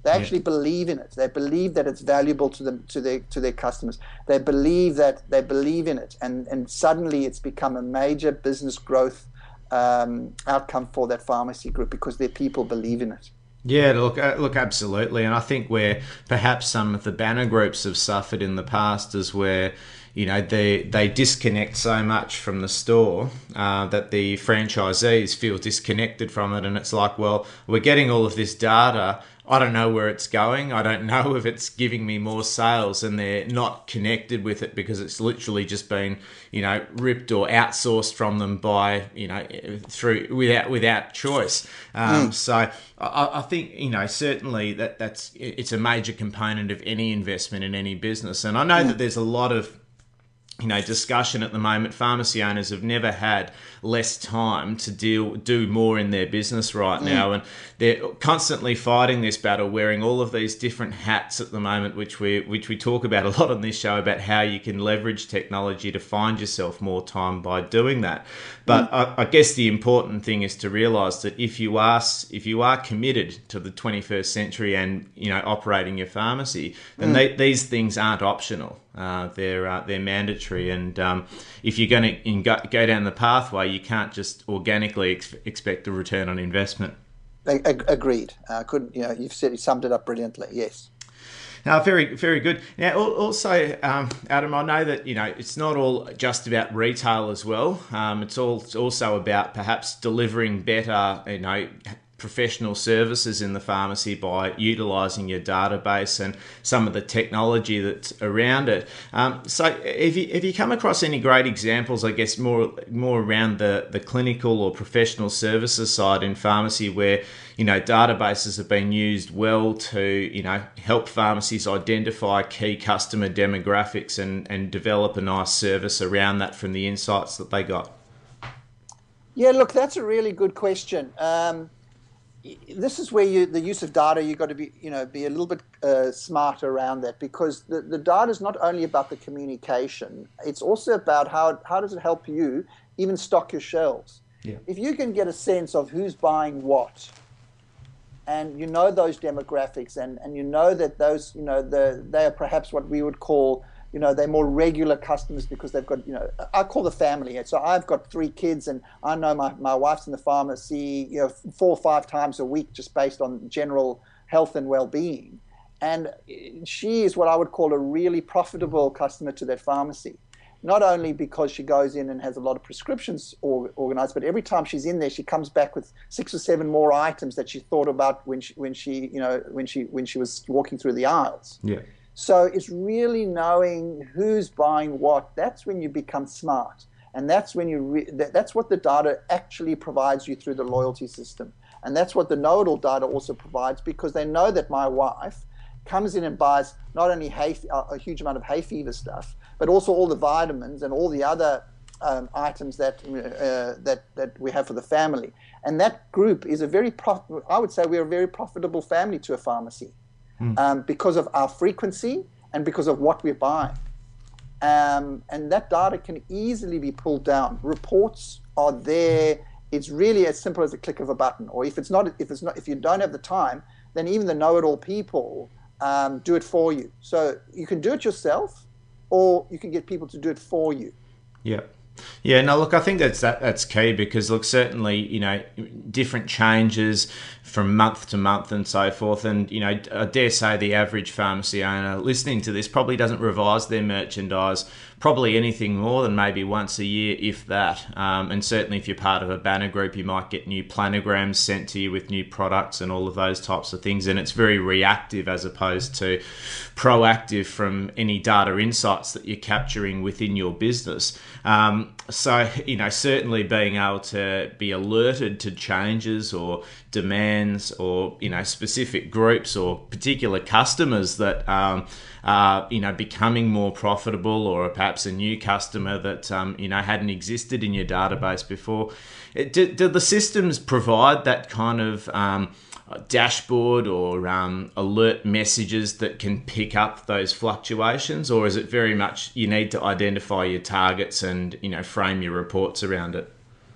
They actually yeah. believe in it. They believe that it's valuable to them, to their to their customers. They believe that they believe in it, and and suddenly it's become a major business growth um, outcome for that pharmacy group because their people believe in it. Yeah, look, look, absolutely. And I think where perhaps some of the banner groups have suffered in the past is where, you know, they, they disconnect so much from the store uh, that the franchisees feel disconnected from it. And it's like, well, we're getting all of this data. I don't know where it's going. I don't know if it's giving me more sales, and they're not connected with it because it's literally just been, you know, ripped or outsourced from them by, you know, through without without choice. Um, mm. So I, I think, you know, certainly that that's it's a major component of any investment in any business. And I know mm. that there's a lot of, you know, discussion at the moment. Pharmacy owners have never had less time to deal, do more in their business right now. Mm. And they're constantly fighting this battle, wearing all of these different hats at the moment, which we, which we talk about a lot on this show about how you can leverage technology to find yourself more time by doing that. But mm. I, I guess the important thing is to realize that if you are, if you are committed to the twenty-first century and, you know, operating your pharmacy, then mm. they, these things aren't optional. Uh, they're uh, they're mandatory, and um, if you're going to go, go down the pathway, you can't just organically ex- expect a return on investment. Agreed. Uh, could you know you've said you summed it up brilliantly. Yes. No, very, very good. Now, also, um, Adam, I know that, you know, it's not all just about retail as well. Um, it's all it's also about perhaps delivering better, you know, professional services in the pharmacy by utilising your database and some of the technology that's around it. Um, so if you, if you come across any great examples, I guess, more more around the, the clinical or professional services side in pharmacy where, you know, databases have been used well to, you know, help pharmacies identify key customer demographics and, and develop a nice service around that from the insights that they got. Yeah, look, that's a really good question. Um, This is where you, the use of data, you've got to be, you know, be a little bit uh, smart around that, because the, the data is not only about the communication, it's also about how how does it help you even stock your shelves. Yeah. If you can get a sense of who's buying what, and you know those demographics, and, and you know that those, you know, the they are perhaps what we would call, you know, they're more regular customers because they've got, you know, I call the family. So I've got three kids, and I know my, my wife's in the pharmacy, you know, four or five times a week just based on general health and well-being. And she is what I would call a really profitable customer to that pharmacy, not only because she goes in and has a lot of prescriptions or, organized, but every time she's in there, she comes back with six or seven more items that she thought about when she, when she you know, when she, when she was walking through the aisles. Yeah. So it's really knowing who's buying what. That's when you become smart, and that's when you re- that's what the data actually provides you through the loyalty system, and that's what the know-it-all data also provides, because they know that my wife comes in and buys not only hay, a huge amount of hay fever stuff, but also all the vitamins and all the other um, items that uh, that that we have for the family. And that group is a very prof- I would say we're a very profitable family to a pharmacy. Mm. Um, because of our frequency and because of what we're buying. Um, and that data can easily be pulled down. Reports are there. It's really as simple as a click of a button. Or if it's not, if it's not, if you don't have the time, then even the know-it-all people um, do it for you. So you can do it yourself, or you can get people to do it for you. Yeah. Yeah, no, look, I think that's that, that's key, because, look, certainly, you know, different changes from month to month and so forth. And, you know, I dare say the average pharmacy owner listening to this probably doesn't revise their merchandise probably anything more than maybe once a year, if that. Um, and certainly if you're part of a banner group, you might get new planograms sent to you with new products and all of those types of things. And it's very reactive as opposed to proactive from any data insights that you're capturing within your business. Um, so, you know, certainly being able to be alerted to changes or demands or, you know, specific groups or particular customers that um, are, you know, becoming more profitable, or perhaps perhaps a new customer that um, you know hadn't existed in your database before. It, do, do the systems provide that kind of um, dashboard or um, alert messages that can pick up those fluctuations, or is it very much you need to identify your targets and, you know, frame your reports around it?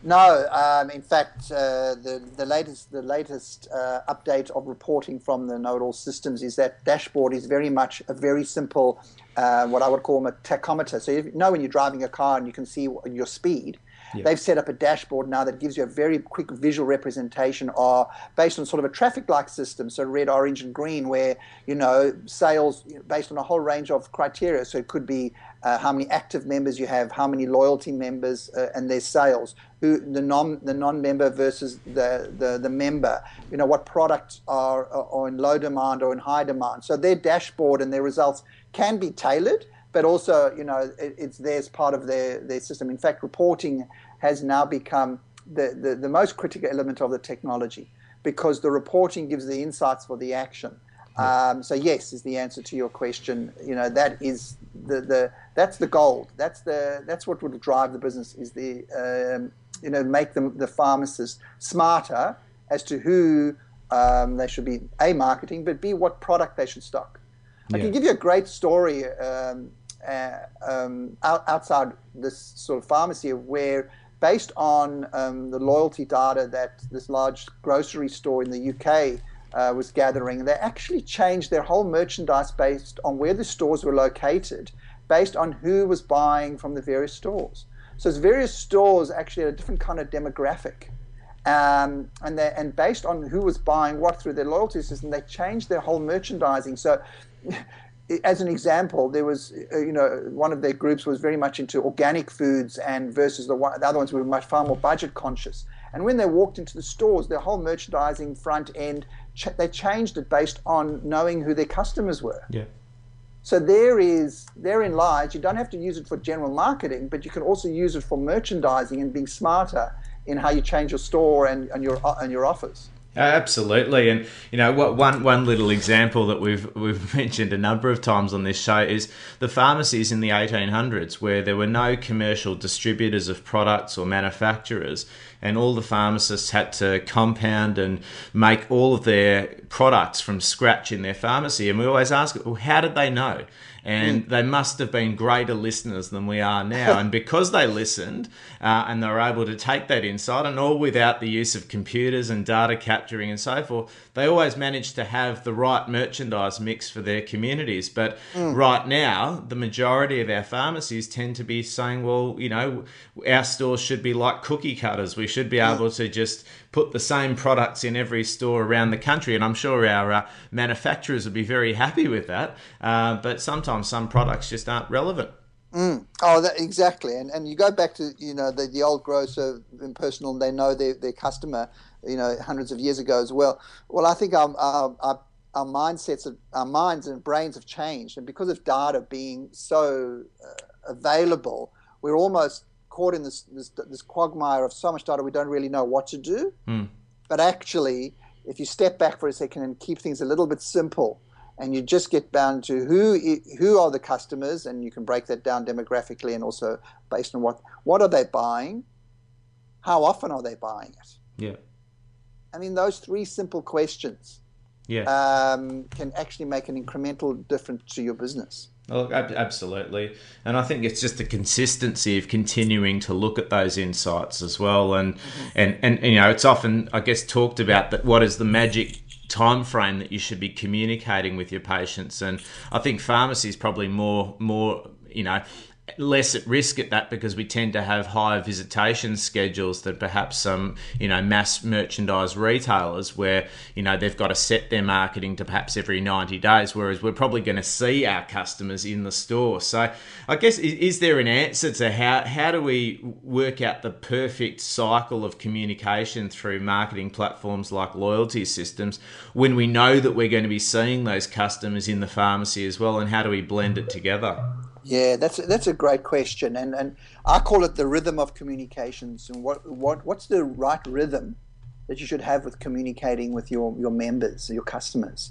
No, um, in fact, uh, the the latest the latest uh, update of reporting from the Know-It-All systems is that dashboard is very much a very simple, uh, what I would call a tachometer. So you know when you're driving a car and you can see your speed. Yep. They've set up a dashboard now that gives you a very quick visual representation of, based on sort of a traffic-like system, so red, orange, and green, where, you know, sales based on a whole range of criteria. So it could be uh, how many active members you have, how many loyalty members, uh, and their sales, who the non the non-member versus the, the, the member, you know, what products are, are in low demand or in high demand. So their dashboard and their results can be tailored, but also, you know, it, it's there as part of their, their system. In fact, reporting has now become the, the, the most critical element of the technology, because the reporting gives the insights for the action. Um, so yes, is the answer to your question. You know, that is the, the that's the gold. That's the that's what would drive the business. Is the um, you know make them the pharmacists smarter as to who um, they should be A, marketing, but B, what product they should stock. I can give you a great story um, uh, um, out, outside this sort of pharmacy, where based on um, the loyalty data that this large grocery store in the U K uh, was gathering, they actually changed their whole merchandise based on where the stores were located, based on who was buying from the various stores. So it's various stores actually had a different kind of demographic. Um, and, they, and based on who was buying what through their loyalty system, they changed their whole merchandising. So as an example, there was, you know, one of their groups was very much into organic foods, and versus the, one, the other ones were much far more budget conscious. And when they walked into the stores, their whole merchandising front end, ch- they changed it based on knowing who their customers were. Yeah. So there is, therein lies, you don't have to use it for general marketing, but you can also use it for merchandising and being smarter in how you change your store and, and your and your offers. Absolutely, and you know what? One one little example that we've we've mentioned a number of times on this show is the pharmacies in the eighteen hundreds, where there were no commercial distributors of products or manufacturers, and all the pharmacists had to compound and make all of their products from scratch in their pharmacy. And we always ask, well, how did they know? And they must have been greater listeners than we are now. And because they listened uh, and they were able to take that insight, and all without the use of computers and data capturing and so forth, they always managed to have the right merchandise mix for their communities. But mm. right now, the majority of our pharmacies tend to be saying, well, you know, our stores should be like cookie cutters. We should be able to just put the same products in every store around the country. And I'm sure our uh, manufacturers would be very happy with that. Uh, but sometimes some products just aren't relevant. Mm. Oh, that, exactly. And and you go back to, you know, the, the old grocer and personal, they know their, their customer, you know, hundreds of years ago as well. Well, I think our, our, our, our mindsets, have, our minds and brains have changed. And because of data being so uh, available, we're almost caught in this, this this quagmire of so much data, we don't really know what to do. Mm. But actually, if you step back for a second and keep things a little bit simple, and you just get down to who who are the customers, and you can break that down demographically and also based on what what are they buying, how often are they buying it? Yeah, I mean those three simple questions. Yeah, um, can actually make an incremental difference to your business. Oh, absolutely. And I think it's just the consistency of continuing to look at those insights as well. And, mm-hmm. and, and you know, it's often, I guess, talked about that what is the magic time frame that you should be communicating with your patients. And I think pharmacy is probably more, more you know, less at risk at that, because we tend to have higher visitation schedules than perhaps some, you know, mass merchandise retailers, where, you know, they've got to set their marketing to perhaps every ninety days, whereas we're probably going to see our customers in the store. So I guess, is there an answer to how, how do we work out the perfect cycle of communication through marketing platforms like loyalty systems when we know that we're going to be seeing those customers in the pharmacy as well, and how do we blend it together? Yeah, that's that's a great question, and and I call it the rhythm of communications. And what what what's the right rhythm that you should have with communicating with your, your members, your customers,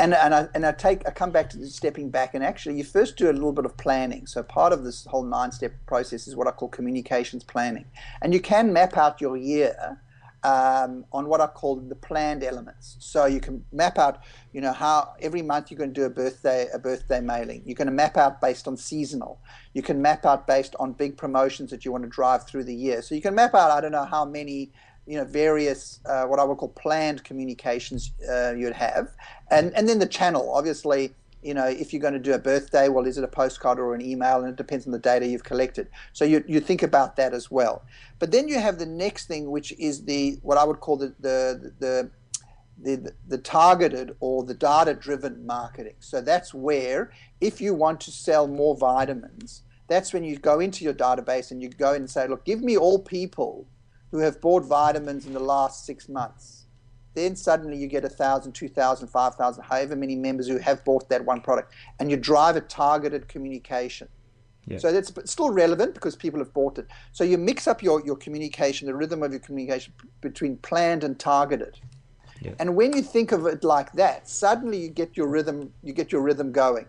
and and I and I take I come back to stepping back, and actually you first do a little bit of planning. So part of this whole nine step process is what I call communications planning, and you can map out your year. um, on what I call the planned elements. So you can map out, you know, how every month you're going to do a birthday a birthday mailing. You're going to map out based on seasonal. You can map out based on big promotions that you want to drive through the year. So you can map out, I don't know how many, you know, various uh, what I would call planned communications uh, you'd have. And and then the channel, obviously. You know, if you're going to do a birthday, well, is it a postcard or an email? And it depends on the data you've collected. So you you think about that as well. But then you have the next thing, which is the what I would call the the the the, the targeted or the data-driven marketing. So that's where, if you want to sell more vitamins, that's when you go into your database and you go and say, look, give me all people who have bought vitamins in the last six months. Then suddenly you get one thousand, two thousand, five thousand, however many members who have bought that one product, and you drive a targeted communication. Yeah. So that's still relevant because people have bought it. So you mix up your, your communication, the rhythm of your communication between planned and targeted. Yeah. And when you think of it like that, suddenly you get your rhythm, you get your rhythm going.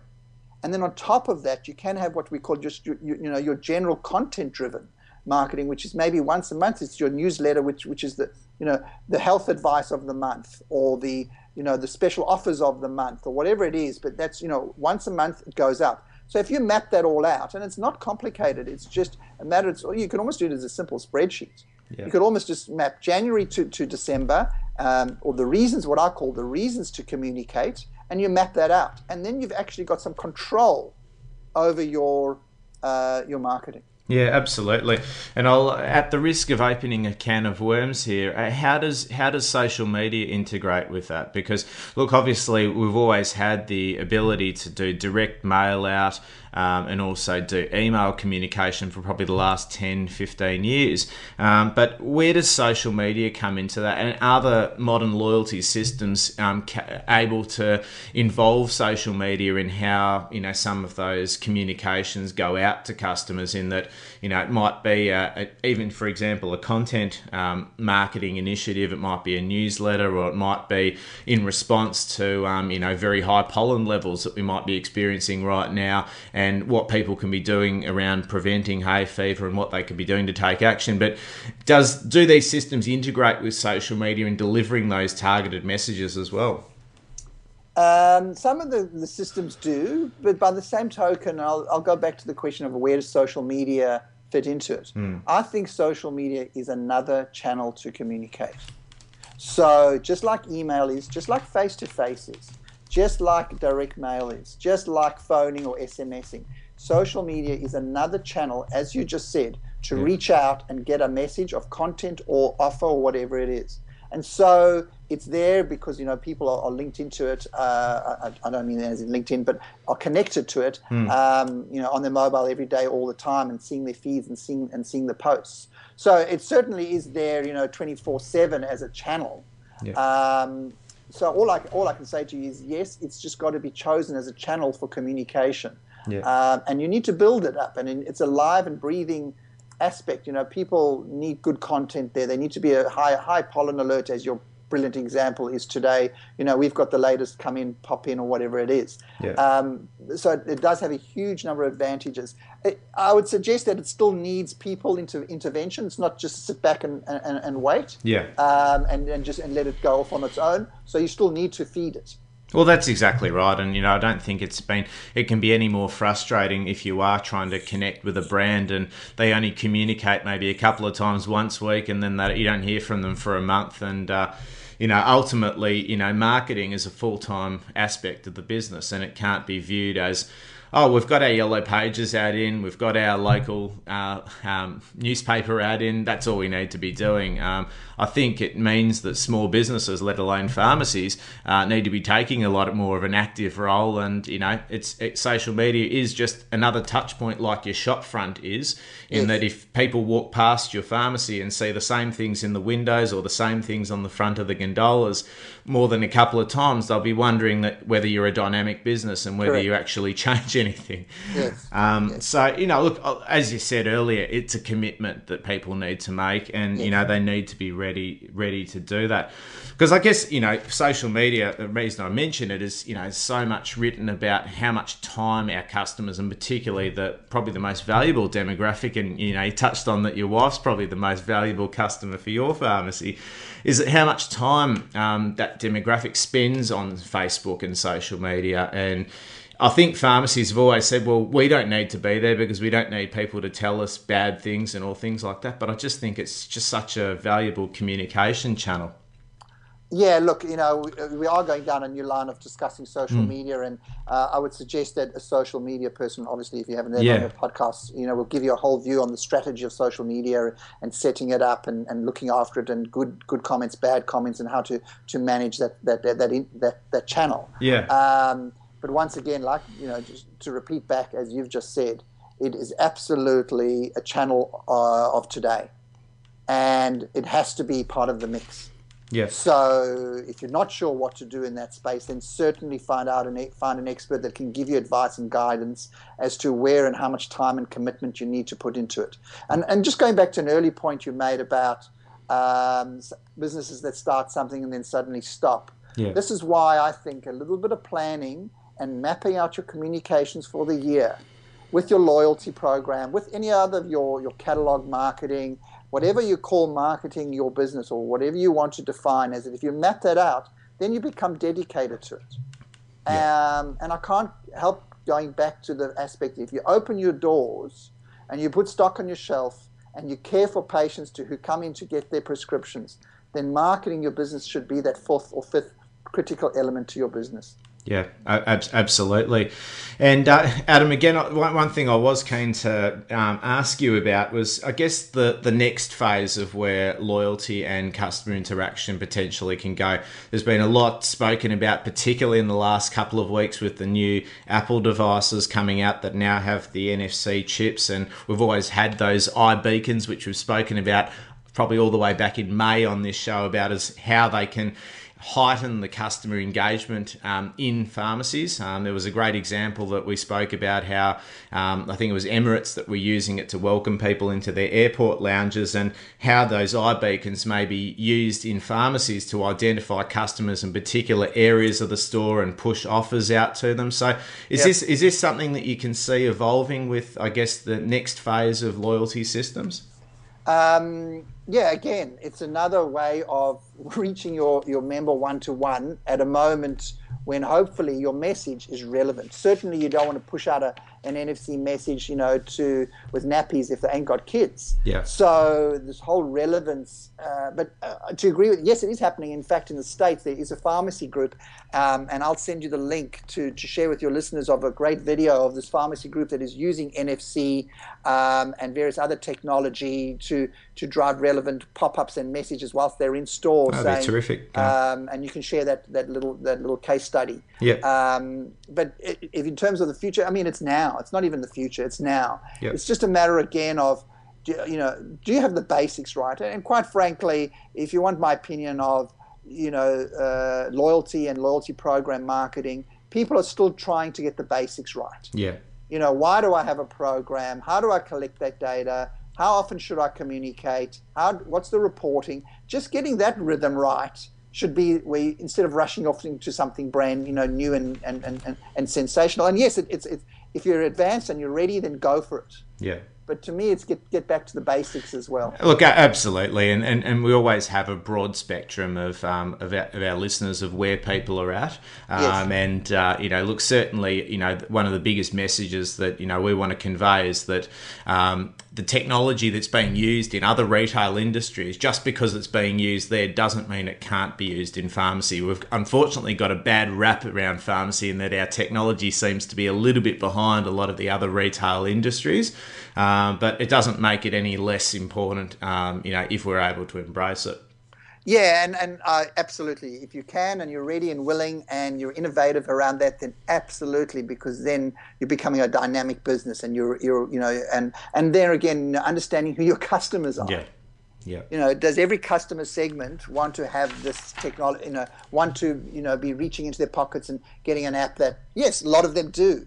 And then on top of that, you can have what we call just your, you know, your general content-driven marketing, which is maybe once a month, it's your newsletter, which which is the you know the health advice of the month, or the you know the special offers of the month, or whatever it is. But that's you know once a month it goes up. So if you map that all out, and it's not complicated, it's just a matter. It's you can almost do it as a simple spreadsheet. Yeah. You could almost just map January to to December, um, or the reasons, what I call the reasons to communicate, and you map that out, and then you've actually got some control over your uh, your marketing. Yeah, absolutely. And I'll, at the risk of opening a can of worms here, how does how does social media integrate with that? Because look, obviously we've always had the ability to do direct mail out um, and also do email communication for probably the last ten, fifteen years. Um, but where does social media come into that? And are the modern loyalty systems um, ca- able to involve social media in how, you know, some of those communications go out to customers, in that, you know, it might be uh, even, for example, a content um, marketing initiative. It might be a newsletter, or it might be in response to, um, you know, very high pollen levels that we might be experiencing right now, and what people can be doing around preventing hay fever and what they could be doing to take action. But does do these systems integrate with social media in delivering those targeted messages as well? Um, some of the, the systems do, but by the same token, I'll, I'll go back to the question of where does social media fit into it. Mm. I think social media is another channel to communicate. So just like email is, just like face-to-face is, just like direct mail is, just like phoning or SMSing, social media is another channel, as you just said, to yeah. reach out and get a message of content or offer or whatever it is. And so it's there because, you know, people are, are linked into it. Uh, I, I don't mean as in LinkedIn, but are connected to it, mm. um, you know, on their mobile every day, all the time, and seeing their feeds and seeing and seeing the posts. So it certainly is there, you know, twenty-four seven as a channel. Yeah. Um, so all I, all I can say to you is, yes, it's just got to be chosen as a channel for communication. Yeah. Um, and you need to build it up. And it's alive and breathing aspect. You know, people need good content there. They need to be a high high pollen alert, as your brilliant example is today. You know, we've got the latest come in, pop in, or whatever it is. Yeah. Um, so it does have a huge number of advantages. It, I would suggest that it still needs people into intervention. It's not just sit back and, and, and wait. Yeah. Um, and, and just and let it go off on its own. So you still need to feed it. Well, that's exactly right. And, you know, I don't think it's been, it can be any more frustrating if you are trying to connect with a brand and they only communicate maybe a couple of times once a week, and then that you don't hear from them for a month. And, uh, you know, ultimately, you know, marketing is a full-time aspect of the business, and it can't be viewed as, oh, we've got our yellow pages ad in, we've got our local uh, um, newspaper ad in, that's all we need to be doing. Um, I think it means that small businesses, let alone pharmacies, uh, need to be taking a lot more of an active role. And, you know, it's it, social media is just another touch point, like your shop front is, in yes. that if people walk past your pharmacy and see the same things in the windows or the same things on the front of the gondolas more than a couple of times, they'll be wondering that whether you're a dynamic business and whether Correct. You're actually changing anything. Yes. Um, yes. So, you know, look, as you said earlier, it's a commitment that people need to make, and, yes. you know, they need to be ready, ready to do that. Because I guess, you know, social media, the reason I mention it is, you know, so much written about how much time our customers, and particularly the probably the most valuable demographic, and, you know, you touched on that your wife's probably the most valuable customer for your pharmacy, is that how much time um, that demographic spends on Facebook and social media. And I think pharmacies have always said, well, we don't need to be there because we don't need people to tell us bad things and all things like that. But I just think it's just such a valuable communication channel. Yeah, look, you know, we are going down a new line of discussing social mm. media, and uh, I would suggest that a social media person, obviously, if you haven't heard yeah. on your podcast, you know, will give you a whole view on the strategy of social media and setting it up and, and looking after it, and good good comments, bad comments, and how to, to manage that that that that, in, that, that channel. Yeah. Um, but once again, like, you know, just to repeat back, as you've just said, it is absolutely a channel uh, of today, and it has to be part of the mix. Yes. So if you're not sure what to do in that space, then certainly find out and find an expert that can give you advice and guidance as to where and how much time and commitment you need to put into it. And and just going back to an early point you made about um, businesses that start something and then suddenly stop. Yeah. This is why I think a little bit of planning and mapping out your communications for the year with your loyalty program, with any other of your, your catalog marketing, whatever you call marketing your business or whatever you want to define as it, if you map that out, then you become dedicated to it. Yeah. Um, and I can't help going back to the aspect, if you open your doors and you put stock on your shelf and you care for patients to who come in to get their prescriptions, then marketing your business should be that fourth or fifth critical element to your business. Yeah, absolutely. And uh, Adam, again, one thing I was keen to um, ask you about was, I guess, the, the next phase of where loyalty and customer interaction potentially can go. There's been a lot spoken about, particularly in the last couple of weeks, with the new Apple devices coming out that now have the N F C chips. And we've always had those iBeacons, which we've spoken about probably all the way back in May on this show about as how they can heighten the customer engagement um, in pharmacies. Um, there was a great example that we spoke about how um, I think it was Emirates that were using it to welcome people into their airport lounges, and how those iBeacons may be used in pharmacies to identify customers in particular areas of the store and push offers out to them. So is yep. this is this something that you can see evolving with, I guess, the next phase of loyalty systems? Um, yeah, again, it's another way of reaching your, your member one-to-one at a moment when hopefully your message is relevant. Certainly you don't want to push out a, an N F C message, you know, to with nappies if they ain't got kids. Yeah. So this whole relevance, uh, but uh, to agree with, yes, it is happening. In fact, in the States, there is a pharmacy group, um, and I'll send you the link to, to share with your listeners of a great video of this pharmacy group that is using N F C um, and various other technology to, to drive relevant pop-ups and messages whilst they're in store. Oh, saying, terrific. Yeah. Um, and you can share that, that little, that little case study. Study. Yeah. Um, but if in terms of the future, I mean, it's now. It's not even the future. It's now. Yep. It's just a matter again of, do, you know, do you have the basics right? And quite frankly, if you want my opinion of, you know, uh, loyalty and loyalty program marketing, people are still trying to get the basics right. Yeah. You know, why do I have a program? How do I collect that data? How often should I communicate? How? What's the reporting? Just getting that rhythm right should be where you, instead of rushing off into something brand, you know, new and and, and, and sensational. And yes, it, it's it's if you're advanced and you're ready, then go for it. Yeah. But to me, it's get get back to the basics as well. Look, absolutely, and and, and we always have a broad spectrum of um of our, of our listeners of where people are at. Um yes. And uh, you know, look, certainly, you know, one of the biggest messages that, you know, we want to convey is that um, the technology that's being used in other retail industries, just because it's being used there, doesn't mean it can't be used in pharmacy. We've unfortunately got a bad rap around pharmacy in that our technology seems to be a little bit behind a lot of the other retail industries. Um, Um, but it doesn't make it any less important, um, you know, if we're able to embrace it. Yeah, and, and uh, absolutely. If you can and you're ready and willing and you're innovative around that, then absolutely, because then you're becoming a dynamic business, and you're, you're you know, and, and there again, understanding who your customers are. Yeah. Yeah. You know, does every customer segment want to have this technology, you know, want to, you know, be reaching into their pockets and getting an app that, yes, a lot of them do.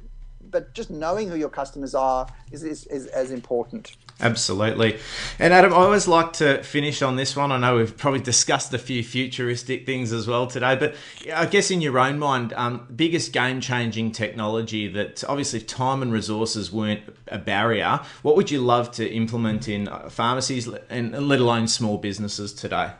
but just knowing who your customers are is, is, is as important. Absolutely. And Adam, I always like to finish on this one. I know we've probably discussed a few futuristic things as well today, but I guess in your own mind, um, biggest game-changing technology that obviously time and resources weren't a barrier, what would you love to implement in pharmacies and, and let alone small businesses today?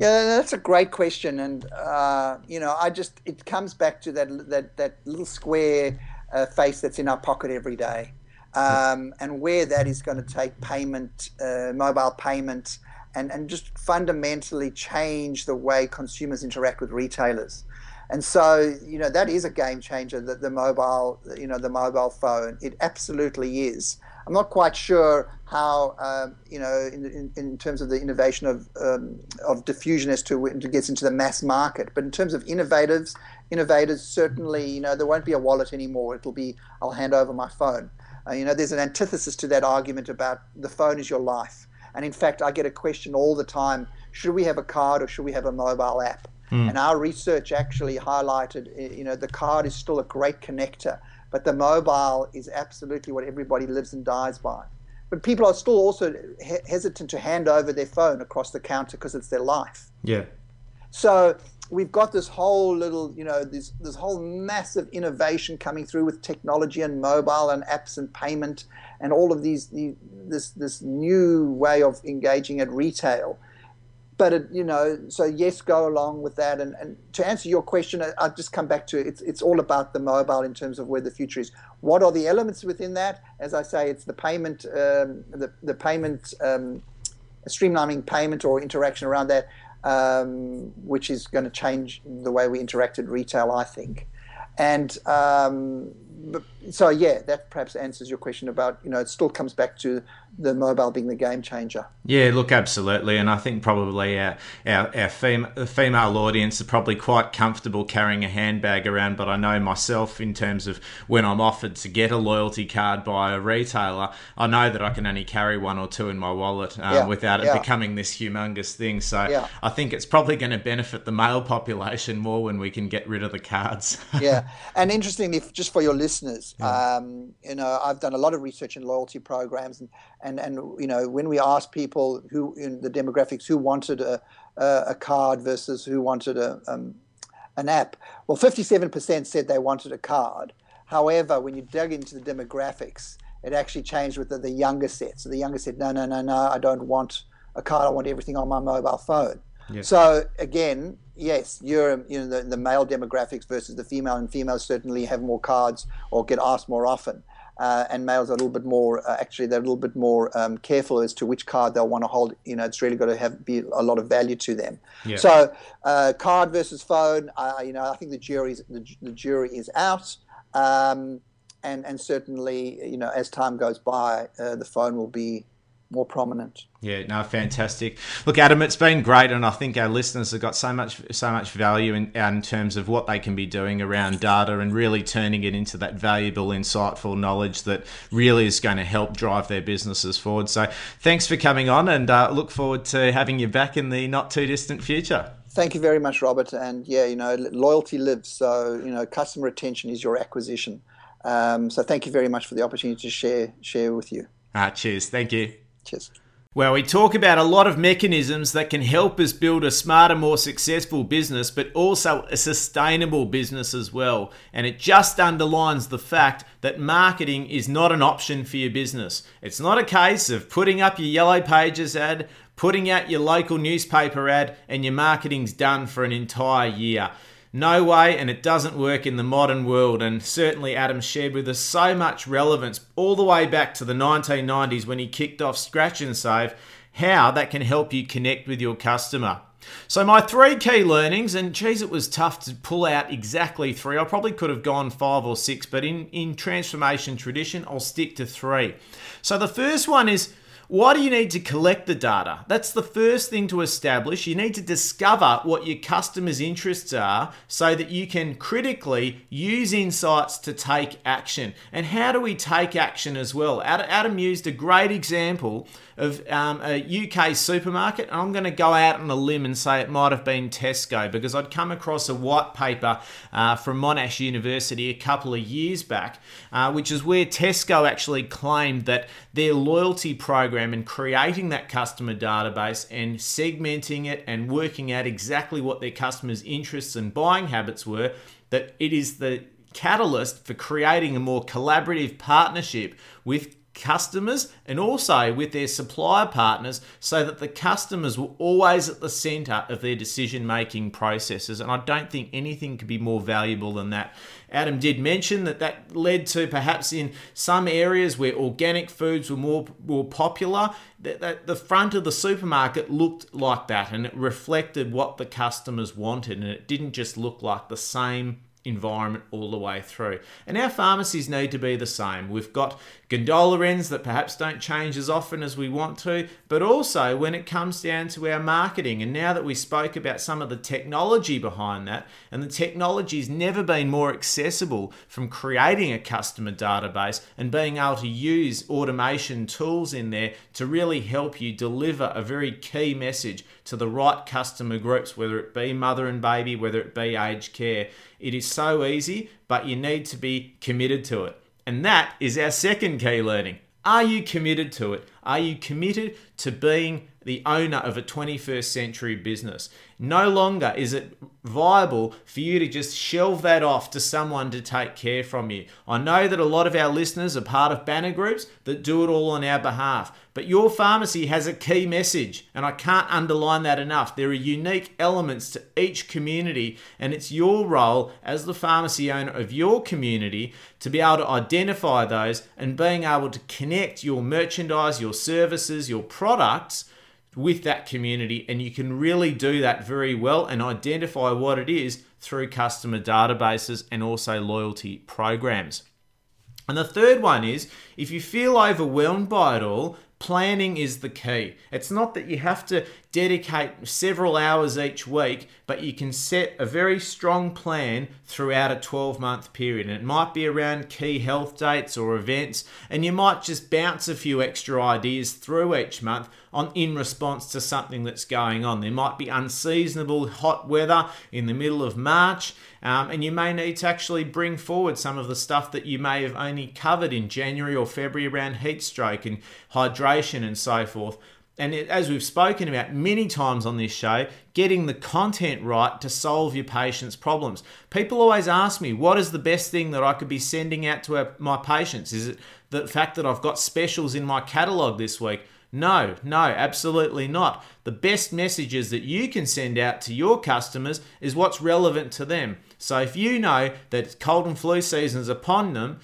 Yeah, that's a great question. And, uh, you know, I just, it comes back to that, that, that little square uh, face that's in our pocket every day. Um, and where that is going to take payment, uh, mobile payment, and, and just fundamentally change the way consumers interact with retailers. And so, you know, that is a game changer, the, the mobile, you know, the mobile phone. It absolutely is. I'm not quite sure how, um, you know, in, in, in terms of the innovation of um, of diffusion as to when it gets into the mass market. But in terms of innovators, innovators certainly, you know, there won't be a wallet anymore. It'll be, I'll hand over my phone. Uh, you know, there's an antithesis to that argument about the phone is your life. And in fact, I get a question all the time, should we have a card or should we have a mobile app? Mm. And our research actually highlighted, you know, the card is still a great connector, but the mobile is absolutely what everybody lives and dies by. But people are still also he- hesitant to hand over their phone across the counter because it's their life. Yeah. So we've got this whole little, you know, this this whole massive innovation coming through with technology and mobile and apps and payment and all of these, these this this new way of engaging at retail. But, it, you know, so yes, go along with that. And, and to answer your question, I, I'll just come back to it. It's, it's all about the mobile in terms of where the future is. What are the elements within that? As I say, it's the payment, um, the, the payment, um, streamlining payment or interaction around that. Um, which is going to change the way we interact at retail, I think. And um, but, so, yeah, that perhaps answers your question about, you know, it still comes back to the mobile being the game changer. Yeah, look, absolutely. And I think probably our, our, our fem- female audience are probably quite comfortable carrying a handbag around. But I know myself, in terms of when I'm offered to get a loyalty card by a retailer, I know that I can only carry one or two in my wallet um, yeah, without it yeah. becoming this humongous thing. So yeah. I think it's probably going to benefit the male population more when we can get rid of the cards. Yeah. And interestingly, just for your listeners, yeah. um, you know, I've done a lot of research in loyalty programs and And, and you know, when we asked people who in the demographics who wanted a, a, a card versus who wanted a, um, an app, well, fifty-seven percent said they wanted a card. However, when you dug into the demographics, it actually changed with the, the younger set. So the younger said, no, no, no, no, I don't want a card. I want everything on my mobile phone. Yes. So again, yes, you're you know the, the male demographics versus the female, and females certainly have more cards or get asked more often. Uh, and males are a little bit more, uh, actually, they're a little bit more um, careful as to which card they'll want to hold. You know, it's really got to have be a lot of value to them. Yeah. So, uh, card versus phone. Uh, you know, I think the jury's the, the jury is out, um, and and certainly, you know, as time goes by, uh, the phone will be more prominent. Yeah, no, fantastic. Look, Adam, it's been great, and I think our listeners have got so much, so much value in, in terms of what they can be doing around data and really turning it into that valuable, insightful knowledge that really is going to help drive their businesses forward. So, thanks for coming on, and uh, look forward to having you back in the not too distant future. Thank you very much, Robert. And yeah, you know, loyalty lives. So, you know, customer retention is your acquisition. Um, so, thank you very much for the opportunity to share share with you. Ah, cheers. Thank you. Cheers. Well, we talk about a lot of mechanisms that can help us build a smarter, more successful business, but also a sustainable business as well. And it just underlines the fact that marketing is not an option for your business. It's not a case of putting up your Yellow Pages ad, putting out your local newspaper ad, and your marketing's done for an entire year. No way, and it doesn't work in the modern world. And certainly Adam shared with us so much relevance all the way back to the nineteen nineties when he kicked off Scratch and Save, how that can help you connect with your customer. So my three key learnings, and geez, it was tough to pull out exactly three. I probably could have gone five or six, but in, in transformation tradition, I'll stick to three. So the first one is, why do you need to collect the data? That's the first thing to establish. You need to discover what your customers' interests are so that you can critically use insights to take action. And how do we take action as well? Adam used a great example of um, a U K supermarket, and I'm going to go out on a limb and say it might have been Tesco, because I'd come across a white paper uh, from Monash University a couple of years back, uh, which is where Tesco actually claimed that their loyalty program and creating that customer database and segmenting it and working out exactly what their customers' interests and buying habits were, that it is the catalyst for creating a more collaborative partnership with customers and also with their supplier partners, so that the customers were always at the center of their decision-making processes. And I don't think anything could be more valuable than that. Adam did mention that that led to, perhaps in some areas where organic foods were more, more popular, that, that the front of the supermarket looked like that, and it reflected what the customers wanted, and it didn't just look like the same environment all the way through. And our pharmacies need to be the same. We've got gondola ends that perhaps don't change as often as we want to, but also when it comes down to our marketing, and now that we spoke about some of the technology behind that, and the technology's never been more accessible, from creating a customer database and being able to use automation tools in there to really help you deliver a very key message to the right customer groups, whether it be mother and baby, whether it be aged care. It is so easy, but you need to be committed to it. And that is our second key learning. Are you committed to it? Are you committed to being the owner of a twenty-first century business? No longer is it viable for you to just shelve that off to someone to take care from you. I know that a lot of our listeners are part of banner groups that do it all on our behalf, but your pharmacy has a key message, and I can't underline that enough. There are unique elements to each community, and it's your role as the pharmacy owner of your community to be able to identify those, and being able to connect your merchandise, your services, your products with that community. And you can really do that very well and identify what it is through customer databases and also loyalty programs. And the third one is, if you feel overwhelmed by it all, planning is the key. It's not that you have to dedicate several hours each week, but you can set a very strong plan throughout a twelve-month period. And it might be around key health dates or events, and you might just bounce a few extra ideas through each month on in response to something that's going on. There might be unseasonable hot weather in the middle of March, um, and you may need to actually bring forward some of the stuff that you may have only covered in January or February around heat stroke and hydration and so forth. And it, as we've spoken about many times on this show, getting the content right to solve your patients' problems. People always ask me, what is the best thing that I could be sending out to our, my patients? Is it the fact that I've got specials in my catalogue this week? No, no, absolutely not. The best messages that you can send out to your customers is what's relevant to them. So if you know that cold and flu season is upon them,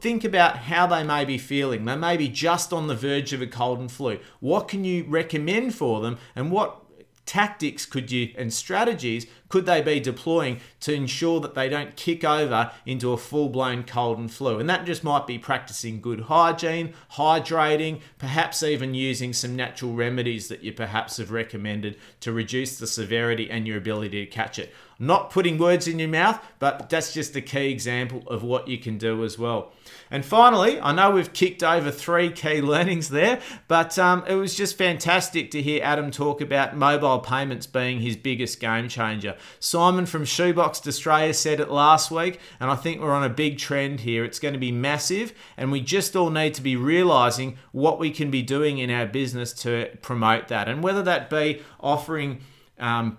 think about how they may be feeling. They may be just on the verge of a cold and flu. What can you recommend for them, and what tactics could you and strategies could they be deploying to ensure that they don't kick over into a full-blown cold and flu? And that just might be practicing good hygiene, hydrating, perhaps even using some natural remedies that you perhaps have recommended to reduce the severity and your ability to catch it. Not putting words in your mouth, but that's just a key example of what you can do as well. And finally, I know we've kicked over three key learnings there, but um, it was just fantastic to hear Adam talk about mobile payments being his biggest game changer. Simon from Shoebox Australia said it last week, and I think we're on a big trend here. It's going to be massive, and we just all need to be realizing what we can be doing in our business to promote that. And whether that be offering um,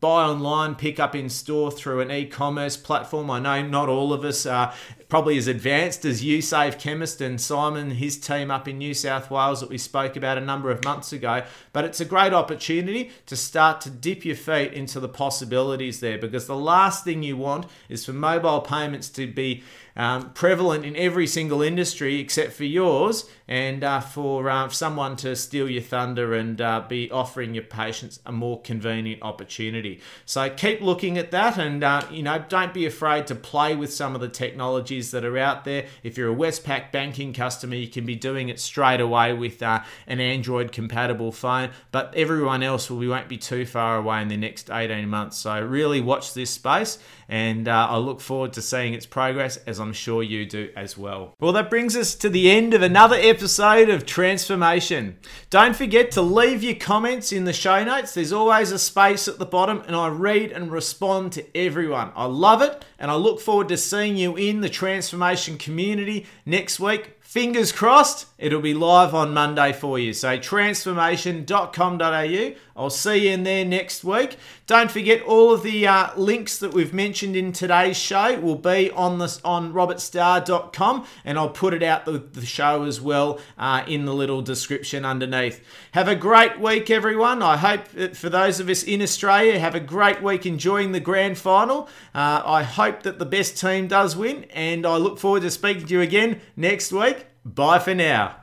buy online, pick up in store through an e-commerce platform. I know not all of us are probably as advanced as YouSave Chemist and Simon and his team up in New South Wales that we spoke about a number of months ago, but it's a great opportunity to start to dip your feet into the possibilities there, because the last thing you want is for mobile payments to be um, prevalent in every single industry except for yours, and uh, for uh, someone to steal your thunder and uh, be offering your patients a more convenient opportunity. So keep looking at that, and uh, you know, don't be afraid to play with some of the technologies opportunities that are out there. If you're a Westpac banking customer, you can be doing it straight away with uh, an Android compatible phone, but everyone else will, we won't be too far away in the next eighteen months. So really watch this space, and uh, I look forward to seeing its progress, as I'm sure you do as well. Well, that brings us to the end of another episode of Transformation. Don't forget to leave your comments in the show notes. There's always a space at the bottom, and I read and respond to everyone. I love it, and I look forward to seeing you in the Transformation community next week. Fingers crossed, it'll be live on Monday for you. So transformation dot com dot a u. I'll see you in there next week. Don't forget, all of the uh, links that we've mentioned in today's show will be on this on robert star dot com, and I'll put it out the, the show as well uh, in the little description underneath. Have a great week, everyone. I hope that for those of us in Australia, have a great week enjoying the grand final. Uh, I hope that the best team does win, and I look forward to speaking to you again next week. Bye for now.